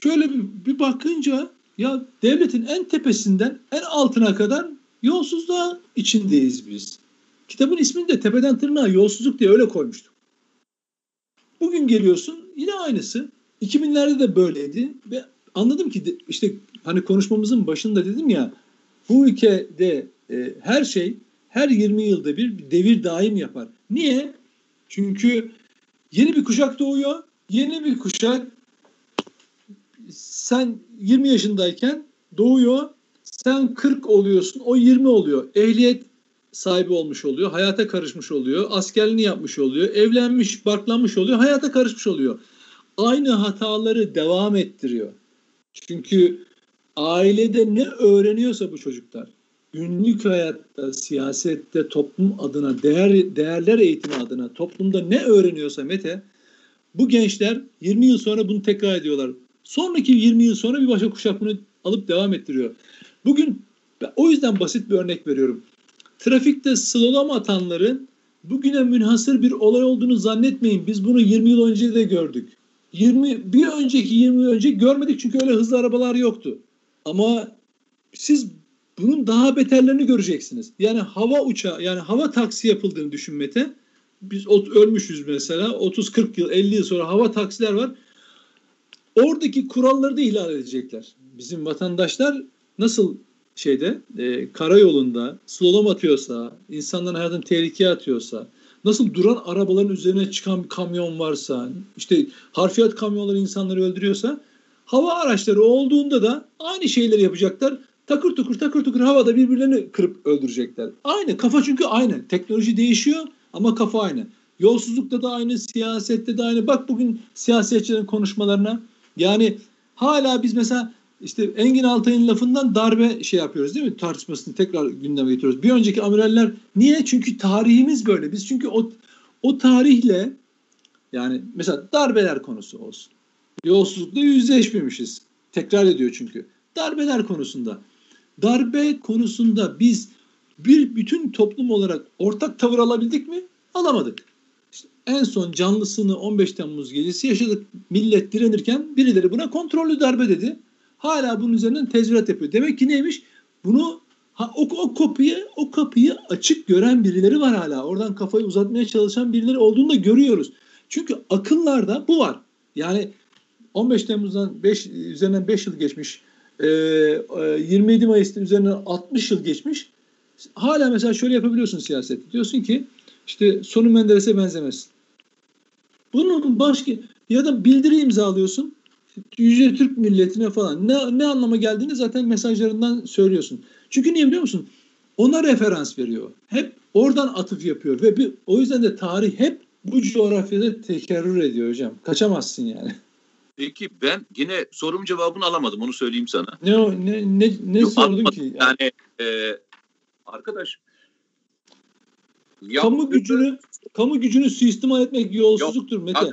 şöyle bir bakınca ya devletin en tepesinden en altına kadar yolsuzluğa içindeyiz biz. Kitabın ismini de Tepeden tırnağa yolsuzluk diye öyle koymuştuk. Bugün geliyorsun yine aynısı. 2000'lerde de böyleydi ve anladım ki işte hani konuşmamızın başında dedim ya, bu ülkede her şey her 20 yılda bir devir daim yapar. Niye? Çünkü yeni bir kuşak doğuyor. Yeni bir kuşak sen 20 yaşındayken doğuyor. Sen 40 oluyorsun. O 20 oluyor. Ehliyet sahibi olmuş oluyor. Hayata karışmış oluyor. Askerliğini yapmış oluyor. Evlenmiş, barklanmış oluyor. Hayata karışmış oluyor. Aynı hataları devam ettiriyor. Çünkü ailede ne öğreniyorsa bu çocuklar günlük hayatta, siyasette, toplum adına, değerler eğitimi adına toplumda ne öğreniyorsa Mete, bu gençler 20 yıl sonra bunu tekrar ediyorlar. Sonraki 20 yıl sonra bir başka kuşak bunu alıp devam ettiriyor. Bugün o yüzden basit bir örnek veriyorum. Trafikte slalom atanların bugüne münhasır bir olay olduğunu zannetmeyin. Biz bunu 20 yıl önce de gördük. 20 yıl önce görmedik çünkü öyle hızlı arabalar yoktu. Ama siz bunun daha beterlerini göreceksiniz. Yani hava uçağı, yani hava taksi yapıldığını düşün Mete. Biz ölmüşüz mesela. 30-40 yıl, 50 yıl sonra hava taksiler var. Oradaki kuralları da ihlal edecekler. Bizim vatandaşlar nasıl karayolunda slalom atıyorsa, insanların hayatını tehlikeye atıyorsa, nasıl duran arabaların üzerine çıkan bir kamyon varsa, işte harfiyat kamyonları insanları öldürüyorsa, hava araçları olduğunda da aynı şeyleri yapacaklar. Takır tukur havada birbirlerini kırıp öldürecekler. Aynı. Kafa çünkü aynı. Teknoloji değişiyor ama kafa aynı. Yolsuzlukta da aynı, siyasette de aynı. Bak bugün siyasetçilerin konuşmalarına. Yani hala biz mesela işte Engin Altay'ın lafından darbe yapıyoruz değil mi? Tartışmasını tekrar gündeme getiriyoruz. Bir önceki amiraller niye? Çünkü tarihimiz böyle. Biz çünkü o tarihle, yani mesela darbeler konusu olsun. Yolsuzlukla yüzleşmemişiz. Tekrar ediyor çünkü. Darbeler konusunda. Darbe konusunda biz bir bütün toplum olarak ortak tavır alabildik mi? Alamadık. İşte en son canlısını 15 Temmuz gecesi yaşadık. Millet direnirken birileri buna kontrollü darbe dedi. Hala bunun üzerinden tezvirat yapıyor. Demek ki neymiş? Bunu o kapıyı açık gören birileri var hala. Oradan kafayı uzatmaya çalışan birileri olduğunu da görüyoruz. Çünkü akıllarda bu var. Yani 15 Temmuz'dan üzerinden 5 yıl geçmiş. 27 Mayıs'ın üzerinden 60 yıl geçmiş. Hala mesela şöyle yapabiliyorsun siyasette. Diyorsun ki işte sonu Menderes'e benzemesin. Bunun başka ya da bildiri imzalıyorsun. Yüce Türk milletine falan. Ne anlama geldiğini zaten mesajlarından söylüyorsun. Çünkü niye biliyor musun? Ona referans veriyor. Hep oradan atıf yapıyor. Ve o yüzden de tarih hep bu coğrafyada tekerrür ediyor hocam. Kaçamazsın yani. Peki ben yine sorumun cevabını alamadım. Onu söyleyeyim sana. Ne sordun ki? Yani arkadaş kamu gücünü suistimal etmek yolsuzluktur Mete.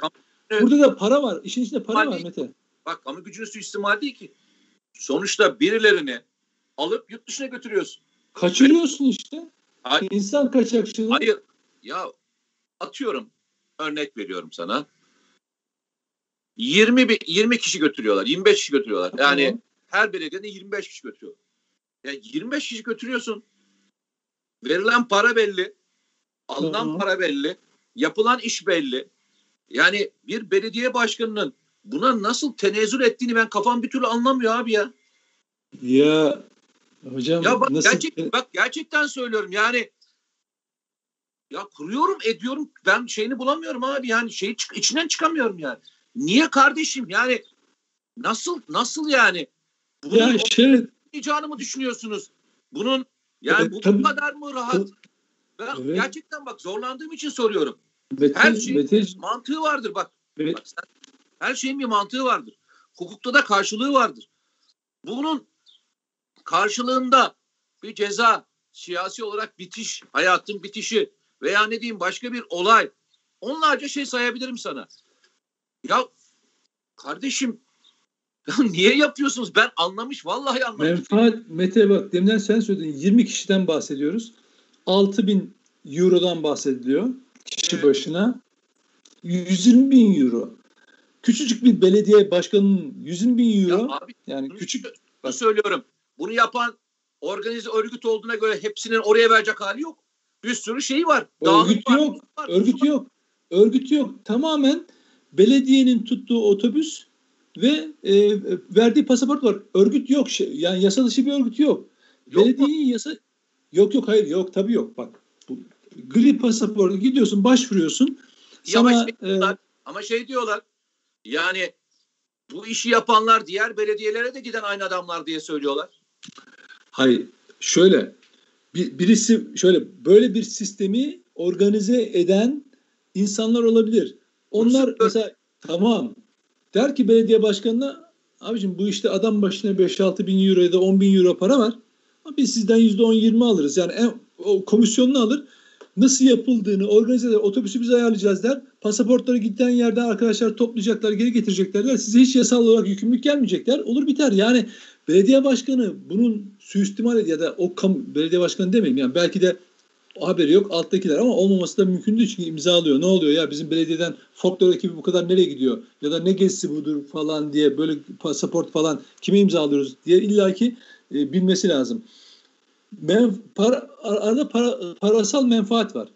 Burada da para var. İşin içinde para var Mete. Bak kamu gücünü suistimal değil ki. Sonuçta birilerini alıp yurt dışına götürüyorsun. Kaçırıyorsun işte. Hayır. İnsan kaçakçılığı. Hayır. Ya atıyorum. Örnek veriyorum sana. 20 kişi götürüyorlar. 25 kişi götürüyorlar. Yani her belediyede 25 kişi götürüyor. Yani 25 kişi götürüyorsun. Verilen para belli. Alınan para belli. Yapılan iş belli. Yani bir belediye başkanının buna nasıl tenezzül ettiğini ben kafam bir türlü anlamıyor abi ya. Ya hocam ya bak, nasıl? Gerçekten söylüyorum yani. Ya kuruyorum ediyorum ben şeyini bulamıyorum abi yani içinden çıkamıyorum yani. Niye kardeşim yani nasıl yani? Bunun olmayacağını mı düşünüyorsunuz? Bunun yani evet, bu kadar mı rahat? Ben gerçekten bak zorlandığım için soruyorum. Her şeyin bir mantığı vardır bak. Evet. Bak her şeyin bir mantığı vardır. Hukukta da karşılığı vardır. Bunun karşılığında bir ceza, siyasi olarak bitiş, hayatın bitişi veya ne diyeyim başka bir olay. Onlarca şey sayabilirim sana. Ya kardeşim ya niye yapıyorsunuz? Ben anlamış vallahi anlamış. Menfaat Mete bak deminden sen söyledin 20 kişiden bahsediyoruz. 6.000 Euro'dan bahsediliyor. Kişi başına 120.000 Euro. Küçücük bir belediye başkanının 120.000 Euro. Ya abi, yani küçük. Bunu söylüyorum. Bunu yapan organize örgüt olduğuna göre hepsinin oraya verecek hali yok. Bir sürü şey var. Örgüt yok. Tamamen belediyenin tuttuğu otobüs ve verdiği pasaport var. Örgüt yok. Yani yasa dışı bir örgüt yok. Belediyenin yasa... Yok, hayır, tabii yok. Bak, bu gri pasaport, gidiyorsun, başvuruyorsun. Sana, ama şey diyorlar, yani bu işi yapanlar diğer belediyelere de giden aynı adamlar diye söylüyorlar. Hayır, şöyle, birisi şöyle, böyle bir sistemi organize eden insanlar olabilir. Onlar mesela tamam der ki belediye başkanına, abicim bu işte adam başına 5-6 bin euro ya da 10 bin euro para var. Biz sizden %10-20 alırız. Yani o komisyonunu alır. Nasıl yapıldığını organize eder. Otobüsü biz ayarlayacağız der. Pasaportları giden yerden arkadaşlar toplayacaklar, geri getireceklerler. Size hiç yasal olarak yükümlülük gelmeyecekler. Olur biter. Yani belediye başkanı bunun suistimal ediyor ya da o belediye başkanı demeyeyim. Yani belki de o haberi yok alttakiler ama olmaması da mümkündü çünkü imzalıyor. Ne oluyor ya bizim belediyeden folklor ekibi bu kadar nereye gidiyor? Ya da ne gezisi budur falan diye böyle pasaport falan kime imzalıyoruz diye illaki bilmesi lazım. Arada parasal menfaat var.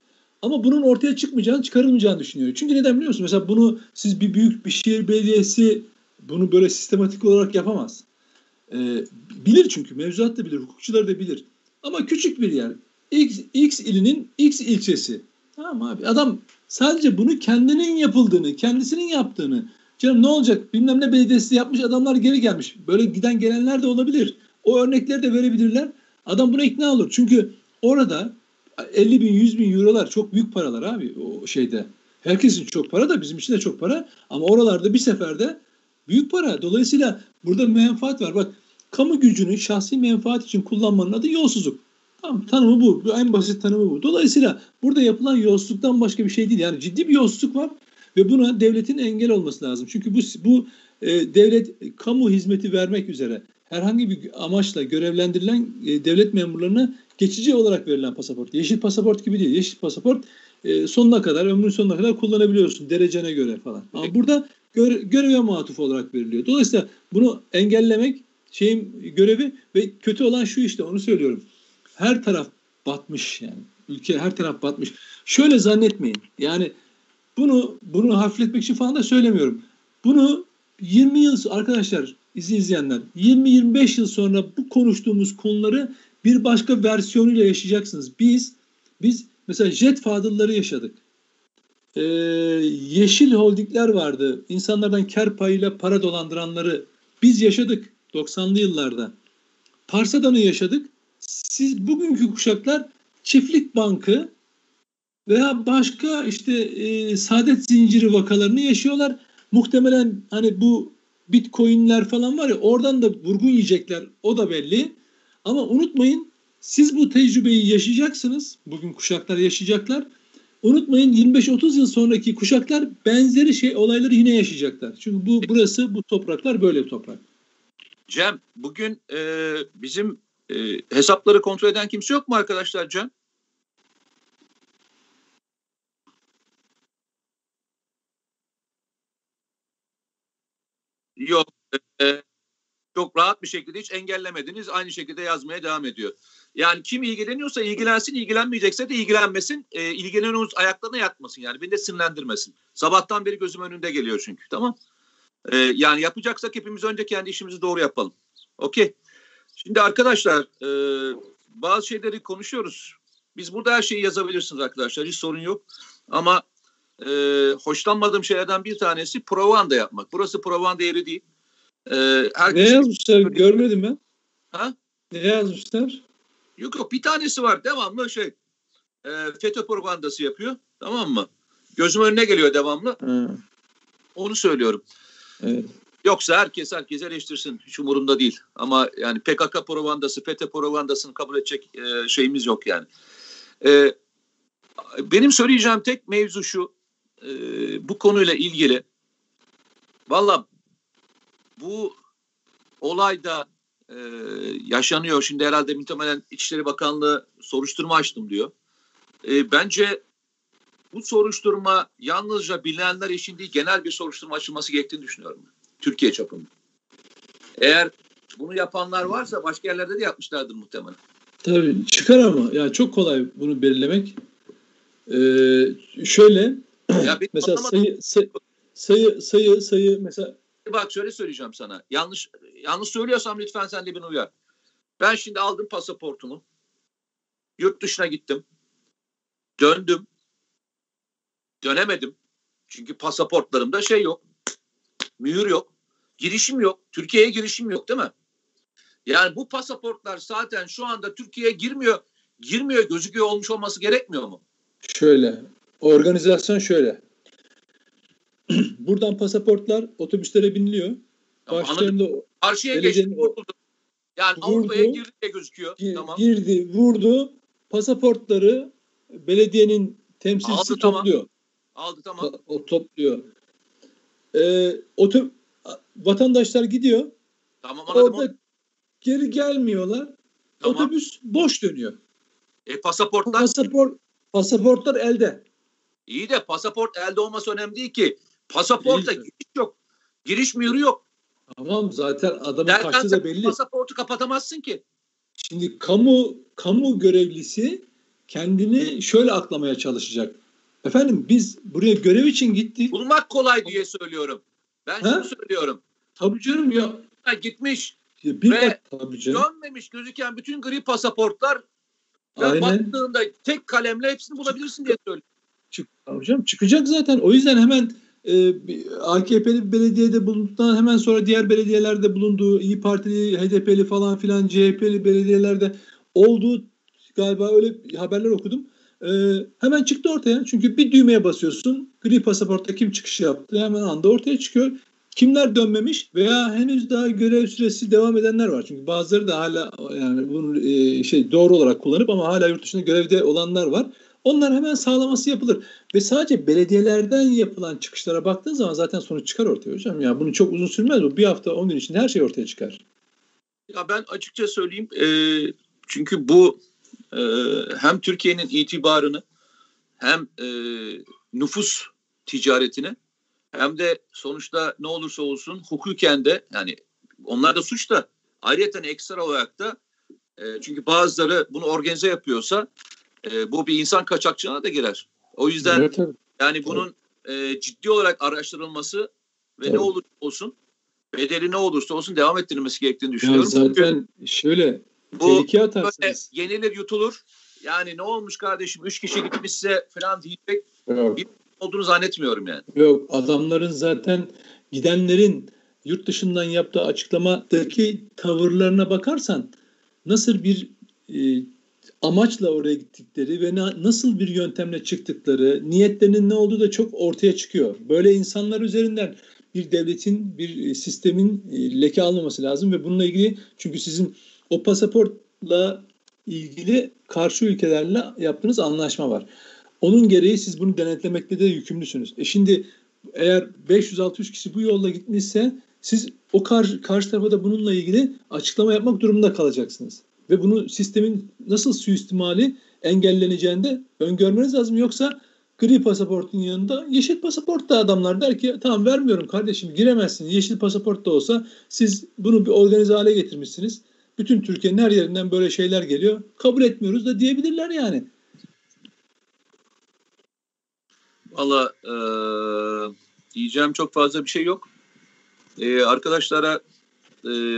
Ama bunun ortaya çıkmayacağını, çıkarılmayacağını düşünüyor. Çünkü neden biliyor musun? Mesela bunu siz bir büyük bir şehir belediyesi bunu böyle sistematik olarak yapamaz. Bilir çünkü. Mevzuat da bilir. Hukukçular da bilir. Ama küçük bir yer. X ilinin X ilçesi. Tamam abi. Adam sadece bunu kendinin yapıldığını, kendisinin yaptığını. Canım ne olacak? Bilmem ne belediyesi yapmış adamlar geri gelmiş. Böyle giden gelenler de olabilir. O örnekleri de verebilirler. Adam buna ikna olur. Çünkü orada 50 bin, 100 bin eurolar çok büyük paralar abi o şeyde. Herkesin çok para da bizim için de çok para. Ama oralarda bir seferde büyük para. Dolayısıyla burada menfaat var. Bak kamu gücünü şahsi menfaat için kullanmanın adı yolsuzluk. Tamam, tanımı bu. En basit tanımı bu. Dolayısıyla burada yapılan yolsuzluktan başka bir şey değil. Yani ciddi bir yolsuzluk var ve buna devletin engel olması lazım. Çünkü bu devlet kamu hizmeti vermek üzere herhangi bir amaçla görevlendirilen devlet memurlarına geçici olarak verilen pasaport. Yeşil pasaport gibi değil. Yeşil pasaport sonuna kadar, ömrün sonuna kadar kullanabiliyorsun derecene göre falan. Ama burada göreve matuf olarak veriliyor. Dolayısıyla bunu engellemek şeyin görevi ve kötü olan şu işte onu söylüyorum. Her taraf batmış yani. Ülke her taraf batmış. Şöyle zannetmeyin. Yani bunu hafifletmek için falan da söylemiyorum. Bunu 20 yıl arkadaşlar izleyenler 20-25 yıl sonra bu konuştuğumuz konuları bir başka versiyonuyla yaşayacaksınız. Biz mesela Jet Fadılları yaşadık. Yeşil holdingler vardı. İnsanlardan kar payıyla para dolandıranları biz yaşadık 90'lı yıllarda. Parsadan'ı yaşadık. Siz bugünkü kuşaklar Çiftlik Bank'ı veya başka işte saadet zinciri vakalarını yaşıyorlar. Muhtemelen hani bu Bitcoin'ler falan var ya oradan da vurgun yiyecekler o da belli. Ama unutmayın siz bu tecrübeyi yaşayacaksınız. Bugün kuşaklar yaşayacaklar. Unutmayın 25-30 yıl sonraki kuşaklar benzeri olayları yine yaşayacaklar. Çünkü bu topraklar böyle bir toprak. Cem bugün bizim hesapları kontrol eden kimse yok mu arkadaşlar Cem? Yok. Çok rahat bir şekilde hiç engellemediniz. Aynı şekilde yazmaya devam ediyor. Yani kim ilgileniyorsa ilgilensin, ilgilenmeyecekse de ilgilenmesin. İlgilenen ayaklarına yatmasın yani. Beni de sinirlendirmesin. Sabahtan beri gözüm önünde geliyor çünkü. Tamam. Yani yapacaksak hepimiz önce kendi işimizi doğru yapalım. Okey. Şimdi arkadaşlar bazı şeyleri konuşuyoruz. Biz burada her şeyi yazabilirsiniz arkadaşlar. Hiç sorun yok. Ama hoşlanmadığım şeylerden bir tanesi provanda yapmak. Burası provanda yeri değil. Ne yazmışlar? Görmedim ben. Ha? Ne yazmışlar? Yok bir tanesi var devamlı FETÖ propagandası yapıyor. Tamam mı? Gözüm önüne geliyor devamlı. Hı. Onu söylüyorum. Evet. Yoksa herkes eleştirsin. Hiç umurumda değil. Ama yani PKK propagandası, FETÖ propagandasını kabul edecek şeyimiz yok yani. Benim söyleyeceğim tek mevzu şu. Bu konuyla ilgili valla bu olay da yaşanıyor. Şimdi herhalde muhtemelen İçişleri Bakanlığı soruşturma açtım diyor. Bence bu soruşturma yalnızca bilinenler için değil genel bir soruşturma açılması gerektiğini düşünüyorum. Türkiye çapında. Eğer bunu yapanlar varsa başka yerlerde de yapmışlardır muhtemelen. Tabii çıkar ama yani çok kolay bunu belirlemek. Şöyle mesela sayı mesela bak şöyle söyleyeceğim sana. Yanlış söylüyorsam lütfen sen de beni uyar. Ben şimdi aldım pasaportumu. Yurt dışına gittim. Döndüm. Dönemedim. Çünkü pasaportlarımda şey yok. Mühür yok. Girişim yok. Türkiye'ye girişim yok değil mi? Yani bu pasaportlar zaten şu anda Türkiye'ye girmiyor. Girmiyor gözüküyor olmuş olması gerekmiyor mu? Şöyle. Organizasyon şöyle. Buradan pasaportlar otobüslere biniliyor. Başlarında karşıya geçti vurdu. Yani Avrupa'ya girdi diye gözüküyor. Tamam. Girdi, vurdu. Pasaportları belediyenin temsilcisi aldı, topluyor. Tamam. Aldı tamam. O topluyor. Vatandaşlar gidiyor. Tamam anladım. Orada geri gelmiyorlar. Tamam. Otobüs boş dönüyor. Pasaportlar? Pasaportlar elde. İyi de pasaport elde olması önemli değil ki. Pasaportla giriş yok. Giriş mühürü yok. Tamam zaten adamın kaçtığı da belli. Pasaportu kapatamazsın ki. Şimdi kamu görevlisi kendini şöyle aklamaya çalışacak. Efendim biz buraya görev için gittik. Bulmak kolay diye söylüyorum. Ben şunu söylüyorum. Tabii canım ya. Gitmiş bir ve dönmemiş gözüken bütün gri pasaportlar ve baktığında tek kalemle hepsini bulabilirsin diye söylüyorum. Hocam çıkacak zaten. O yüzden hemen AKP'li belediyede bulunduktan hemen sonra diğer belediyelerde bulunduğu, İYİ Partili, HDP'li falan filan, CHP'li belediyelerde olduğu galiba öyle haberler okudum. Hemen çıktı ortaya. Çünkü bir düğmeye basıyorsun. Gri pasaportta kim çıkış yaptı hemen anda ortaya çıkıyor. Kimler dönmemiş veya henüz daha görev süresi devam edenler var. Çünkü bazıları da hala yani bunu doğru olarak kullanıp ama hala yurt dışında görevde olanlar var. Onlar hemen sağlaması yapılır. Ve sadece belediyelerden yapılan çıkışlara baktığın zaman zaten sonuç çıkar ortaya hocam. Ya bunu çok uzun sürmez bu. Bir hafta 10 gün içinde her şey ortaya çıkar. Ya ben açıkça söyleyeyim. Çünkü bu hem Türkiye'nin itibarını hem nüfus ticaretini hem de sonuçta ne olursa olsun hukuken de yani onlar da suç da ayrıca ekstra olarak da çünkü bazıları bunu organize yapıyorsa bu bir insan kaçakçılığına da girer. O yüzden evet, yani bunun ciddi olarak araştırılması ve ne olursa olsun bedeli ne olursa olsun devam ettirilmesi gerektiğini düşünüyorum. Yani zaten çünkü şöyle bu yenilir yutulur. Yani ne olmuş kardeşim 3 kişi gitmişse falan diyecek bir olduğunu zannetmiyorum yani. Yok adamların zaten gidenlerin yurt dışından yaptığı açıklamadaki tavırlarına bakarsan nasıl bir amaçla oraya gittikleri ve nasıl bir yöntemle çıktıkları, niyetlerinin ne olduğu da çok ortaya çıkıyor. Böyle insanlar üzerinden bir devletin, bir sistemin leke almaması lazım ve bununla ilgili çünkü sizin o pasaportla ilgili karşı ülkelerle yaptığınız anlaşma var. Onun gereği siz bunu denetlemekle de yükümlüsünüz. Şimdi eğer 500-600 kişi bu yolla gitmişse siz o karşı tarafa da bununla ilgili açıklama yapmak durumunda kalacaksınız. Ve bunu sistemin nasıl suistimali engelleneceğini de öngörmeniz lazım. Yoksa gri pasaportun yanında yeşil pasaport da adamlar der ki tamam vermiyorum kardeşim giremezsin. Yeşil pasaport da olsa siz bunu bir organize hale getirmişsiniz. Bütün Türkiye'nin her yerinden böyle şeyler geliyor. Kabul etmiyoruz da diyebilirler yani. Valla diyeceğim çok fazla bir şey yok. Arkadaşlara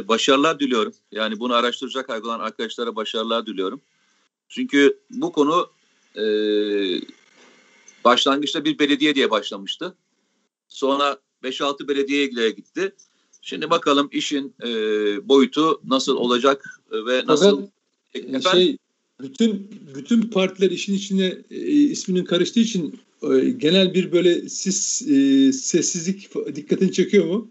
başarılar diliyorum. Yani bunu araştıracak olan arkadaşlara başarılar diliyorum. Çünkü bu konu başlangıçta bir belediye diye başlamıştı. Sonra 5-6 belediyeye gitti. Şimdi bakalım işin boyutu nasıl olacak ve nasıl... Bütün partiler işin içine isminin karıştığı için genel bir böyle sessizlik dikkatini çekiyor mu?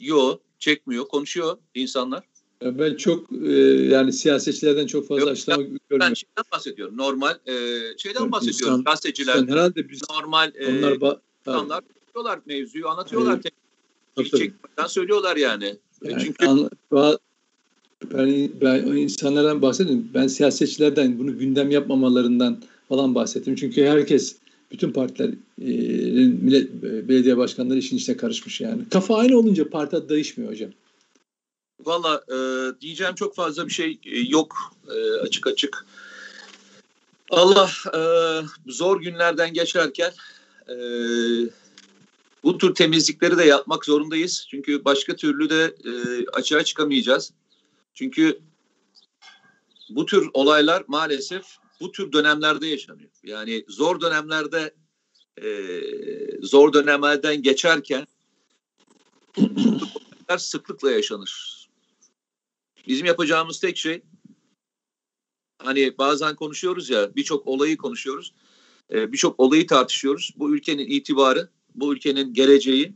Yok, çekmiyor. Konuşuyor insanlar. Ben çok yani siyasetçilerden çok fazla açıklama görmüyorum. Ben şeyden bahsediyorum. Normal bahsediyorum. Gazeteciler herhalde normal insanlar konuşuyorlar mevzuyu, anlatıyorlar. Çekmeden söylüyorlar yani. Çünkü ben insanlardan bahsettim. Ben siyasetçilerden bunu gündem yapmamalarından falan bahsettim. Çünkü herkes, bütün partilerin belediye başkanları işin içine karışmış yani. Kafa aynı olunca parti değişmiyor hocam. Valla diyeceğim çok fazla bir şey yok açık açık. Allah zor günlerden geçerken Bu tür temizlikleri de yapmak zorundayız. Çünkü başka türlü de açığa çıkamayacağız. Çünkü bu tür olaylar maalesef bu tür dönemlerde yaşanıyor. Yani zor dönemlerde zor dönemlerden geçerken sıklıkla yaşanır. Bizim yapacağımız tek şey, hani bazen konuşuyoruz ya, birçok olayı konuşuyoruz, birçok olayı tartışıyoruz. Bu ülkenin itibarı, bu ülkenin geleceği,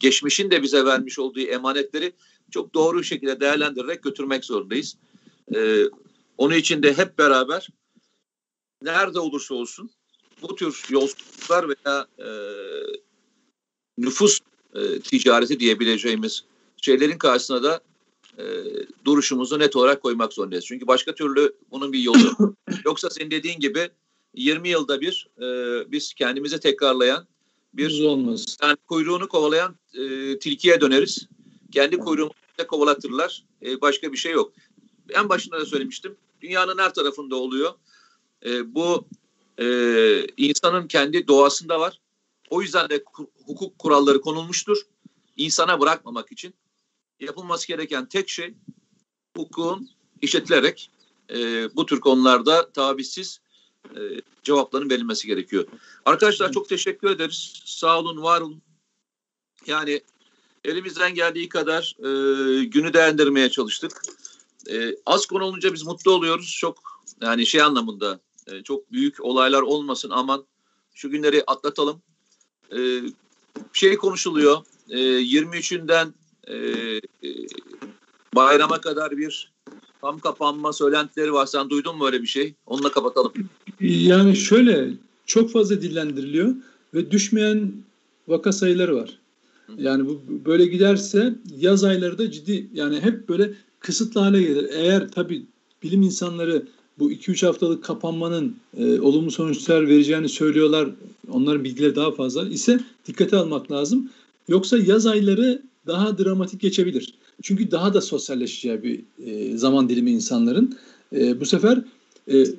geçmişin de bize vermiş olduğu emanetleri çok doğru şekilde değerlendirerek götürmek zorundayız. Onun için de hep beraber nerede olursa olsun bu tür yolsuzluklar veya nüfus ticareti diyebileceğimiz şeylerin karşısına da duruşumuzu net olarak koymak zorundayız. Çünkü başka türlü bunun bir yolu yok. Yoksa senin dediğin gibi 20 yılda bir biz kendimize tekrarlayan bir olmaz. Yani kuyruğunu kovalayan tilkiye döneriz. Kendi kuyruğunu kovalatırlar. Başka bir şey yok. En başında da söylemiştim. Dünyanın her tarafında oluyor. Bu insanın kendi doğasında var. O yüzden de hukuk kuralları konulmuştur. İnsana bırakmamak için. Yapılması gereken tek şey hukukun işletilerek bu tür konularda tabisiz cevapların verilmesi gerekiyor. Arkadaşlar çok teşekkür ederiz. Sağ olun, var olun. Yani elimizden geldiği kadar günü değerlendirmeye çalıştık. Az konu olunca biz mutlu oluyoruz. Çok yani şey anlamında çok büyük olaylar olmasın, aman şu günleri atlatalım. Şey konuşuluyor. 23'ünden bayrama kadar bir tam kapanma söylentileri var. Sen duydun mu öyle bir şey? Onunla kapatalım. Yani şöyle, çok fazla dillendiriliyor ve düşmeyen vaka sayıları var. Yani bu böyle giderse yaz ayları da ciddi, yani hep böyle kısıtlı hale gelir. Eğer tabii bilim insanları bu 2-3 haftalık kapanmanın olumlu sonuçlar vereceğini söylüyorlar, onların bilgileri daha fazla ise dikkate almak lazım. Yoksa yaz ayları daha dramatik geçebilir. Çünkü daha da sosyalleşeceği bir zaman dilimi insanların. Bu sefer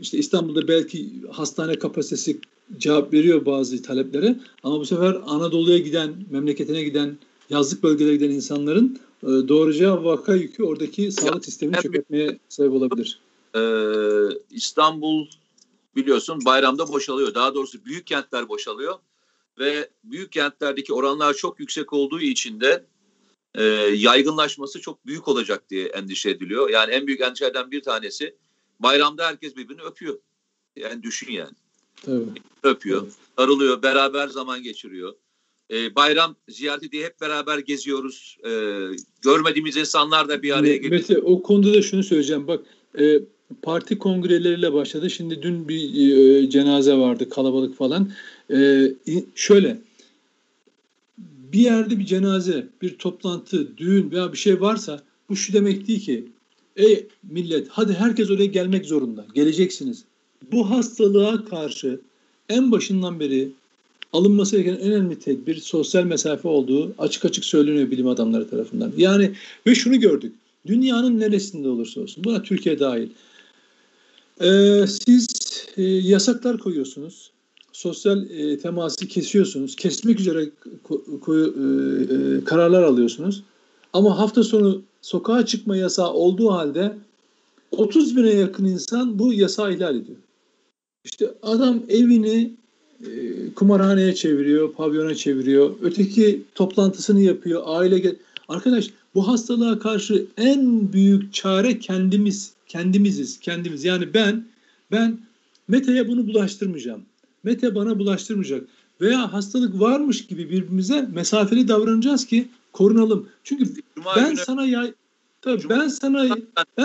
işte İstanbul'da belki hastane kapasitesi cevap veriyor bazı taleplere, ama bu sefer Anadolu'ya giden, memleketine giden, yazlık bölgelere giden insanların doğuracağı vaka yükü oradaki sağlık sistemini çökertmeye sebep olabilir. İstanbul biliyorsun bayramda boşalıyor. Daha doğrusu büyük kentler boşalıyor ve büyük kentlerdeki oranlar çok yüksek olduğu için de yaygınlaşması çok büyük olacak diye endişe ediliyor. Yani en büyük endişelerden bir tanesi, bayramda herkes birbirini öpüyor. Yani düşün yani. Evet. Öpüyor, evet. Sarılıyor, beraber zaman geçiriyor. Bayram ziyareti diye hep beraber geziyoruz. Görmediğimiz insanlar da bir araya geliyor. Mete, o konuda da şunu söyleyeceğim. Bak, parti kongreleriyle başladı. Şimdi dün bir cenaze vardı, kalabalık falan. Şöyle, bir yerde bir cenaze, bir toplantı, düğün veya bir şey varsa bu şu demek değil ki, ey millet, hadi herkes oraya gelmek zorunda, geleceksiniz. Bu hastalığa karşı en başından beri alınması gereken en önemli tedbir sosyal mesafe olduğu açık açık söyleniyor bilim adamları tarafından. Yani ve şunu gördük, dünyanın neresinde olursa olsun, buna Türkiye dahil, siz yasaklar koyuyorsunuz, sosyal teması kesiyorsunuz, kesmek üzere kararlar alıyorsunuz, ama hafta sonu sokağa çıkma yasağı olduğu halde 30 bine yakın insan bu yasağı ihlal ediyor. İşte adam evini kumarhaneye çeviriyor, pavyona çeviriyor, öteki toplantısını yapıyor, aile... Arkadaş, bu hastalığa karşı en büyük çare kendimiziz. Yani ben Mete'ye bunu bulaştırmayacağım. Mete bana bulaştırmayacak. Veya hastalık varmış gibi birbirimize mesafeli davranacağız ki korunalım. Çünkü ben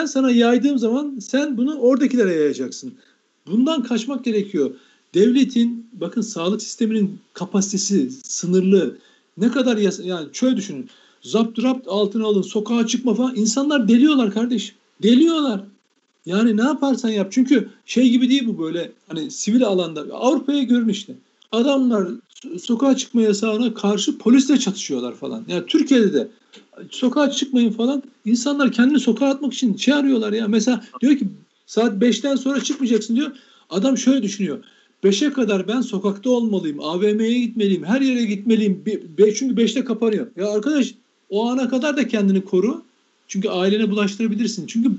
sana yaydığım zaman sen bunu oradakilere yayacaksın. Bundan kaçmak gerekiyor. Devletin, bakın, sağlık sisteminin kapasitesi sınırlı. Ne kadar yani şöyle düşünün. Zapturapt altına alın, sokağa çıkma falan. İnsanlar deliyorlar kardeş. Deliyorlar. Yani ne yaparsan yap. Çünkü şey gibi değil bu, böyle hani sivil alanda. Avrupa'ya görün işte. Adamlar sokağa çıkma yasağına karşı polisle çatışıyorlar falan. Yani Türkiye'de de sokağa çıkmayın falan. İnsanlar kendini sokağa atmak için şey arıyorlar ya. Mesela diyor ki saat 5'ten sonra çıkmayacaksın diyor. Adam şöyle düşünüyor. 5'e kadar ben sokakta olmalıyım, AVM'ye gitmeliyim, her yere gitmeliyim. Çünkü 5'te kapanıyor. Ya arkadaş, o ana kadar da kendini koru. Çünkü ailene bulaştırabilirsin. Çünkü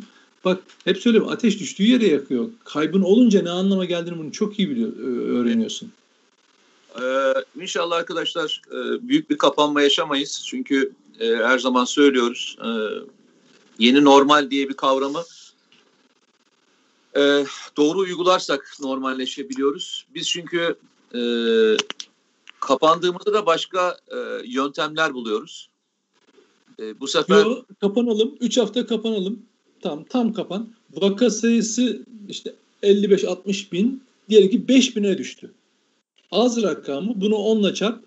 bak hep söylüyorum, ateş düştüğü yere yakıyor. Kaybın olunca ne anlama geldiğini bunu çok iyi öğreniyorsun. İnşallah arkadaşlar büyük bir kapanma yaşamayız. Çünkü her zaman söylüyoruz, yeni normal diye bir kavramı doğru uygularsak normalleşebiliyoruz. Biz çünkü kapandığımızda da başka yöntemler buluyoruz. Bu sefer... Yo, kapanalım. 3 hafta kapanalım. Tam kapan. Vaka sayısı işte 55-60 bin. Diyelim ki 5 bine düştü. Az rakamı. Bunu 10'la çarp.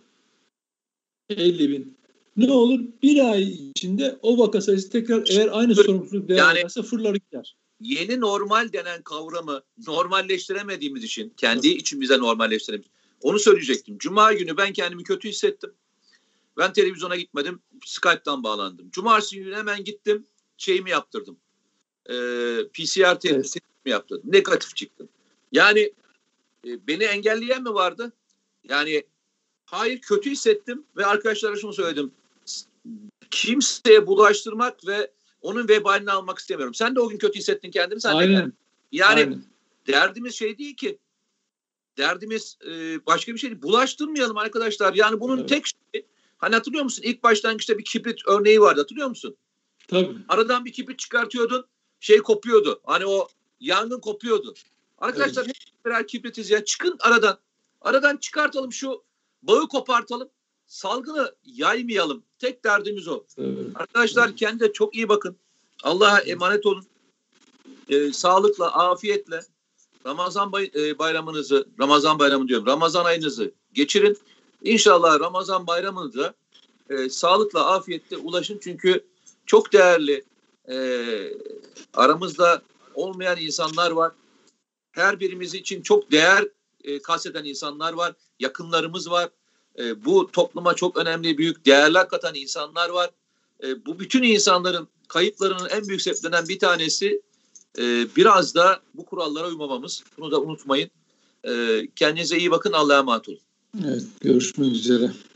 50 bin. Ne olur? Bir ay içinde o vaka sayısı tekrar eğer aynı sorumluluk devam ederse fırlar gider. Yeni normal denen kavramı normalleştiremediğimiz için, kendi içimize normalleştiremediğimiz. Onu söyleyecektim. Cuma günü ben kendimi kötü hissettim. Ben televizyona gitmedim. Skype'tan bağlandım. Cumartesi günü hemen gittim. Şeyimi yaptırdım. PCR testimi yaptırdım. Negatif çıktım. Yani beni engelleyen mi vardı? Yani hayır, kötü hissettim ve arkadaşlara şunu söyledim. Kimseye bulaştırmak ve onun vebalini almak istemiyorum. Sen de o gün kötü hissettin kendini. Sen aynen. De yani aynen. Derdimiz şey değil ki. Derdimiz başka bir şey değil. Bulaştırmayalım arkadaşlar. Yani bunun tek şeyi, hani hatırlıyor musun? İlk başlangıçta bir kibrit örneği vardı. Hatırlıyor musun? Tabii. Aradan bir kibrit çıkartıyordun. Şey kopuyordu. Hani o yangın kopuyordu. Arkadaşlar evet. Hep birer kibritiz ya. Çıkın aradan. Aradan çıkartalım şu bağı, kopartalım. Salgını yaymayalım. Tek derdimiz o. Evet. Arkadaşlar evet. Kendinize çok iyi bakın. Allah'a emanet olun. Sağlıkla, afiyetle Ramazan bayramınızı, Ramazan bayramı diyorum, Ramazan ayınızı geçirin. İnşallah Ramazan bayramınıza sağlıkla, afiyetle ulaşın. Çünkü çok değerli aramızda olmayan insanlar var. Her birimiz için çok değer kasteden insanlar var. Yakınlarımız var. Bu topluma çok önemli, büyük değerler katan insanlar var. Bu bütün insanların kayıplarının en büyük sebeplerinden bir tanesi biraz da bu kurallara uymamamız. Bunu da unutmayın. Kendinize iyi bakın. Allah'a emanet olun. Evet, görüşmek üzere.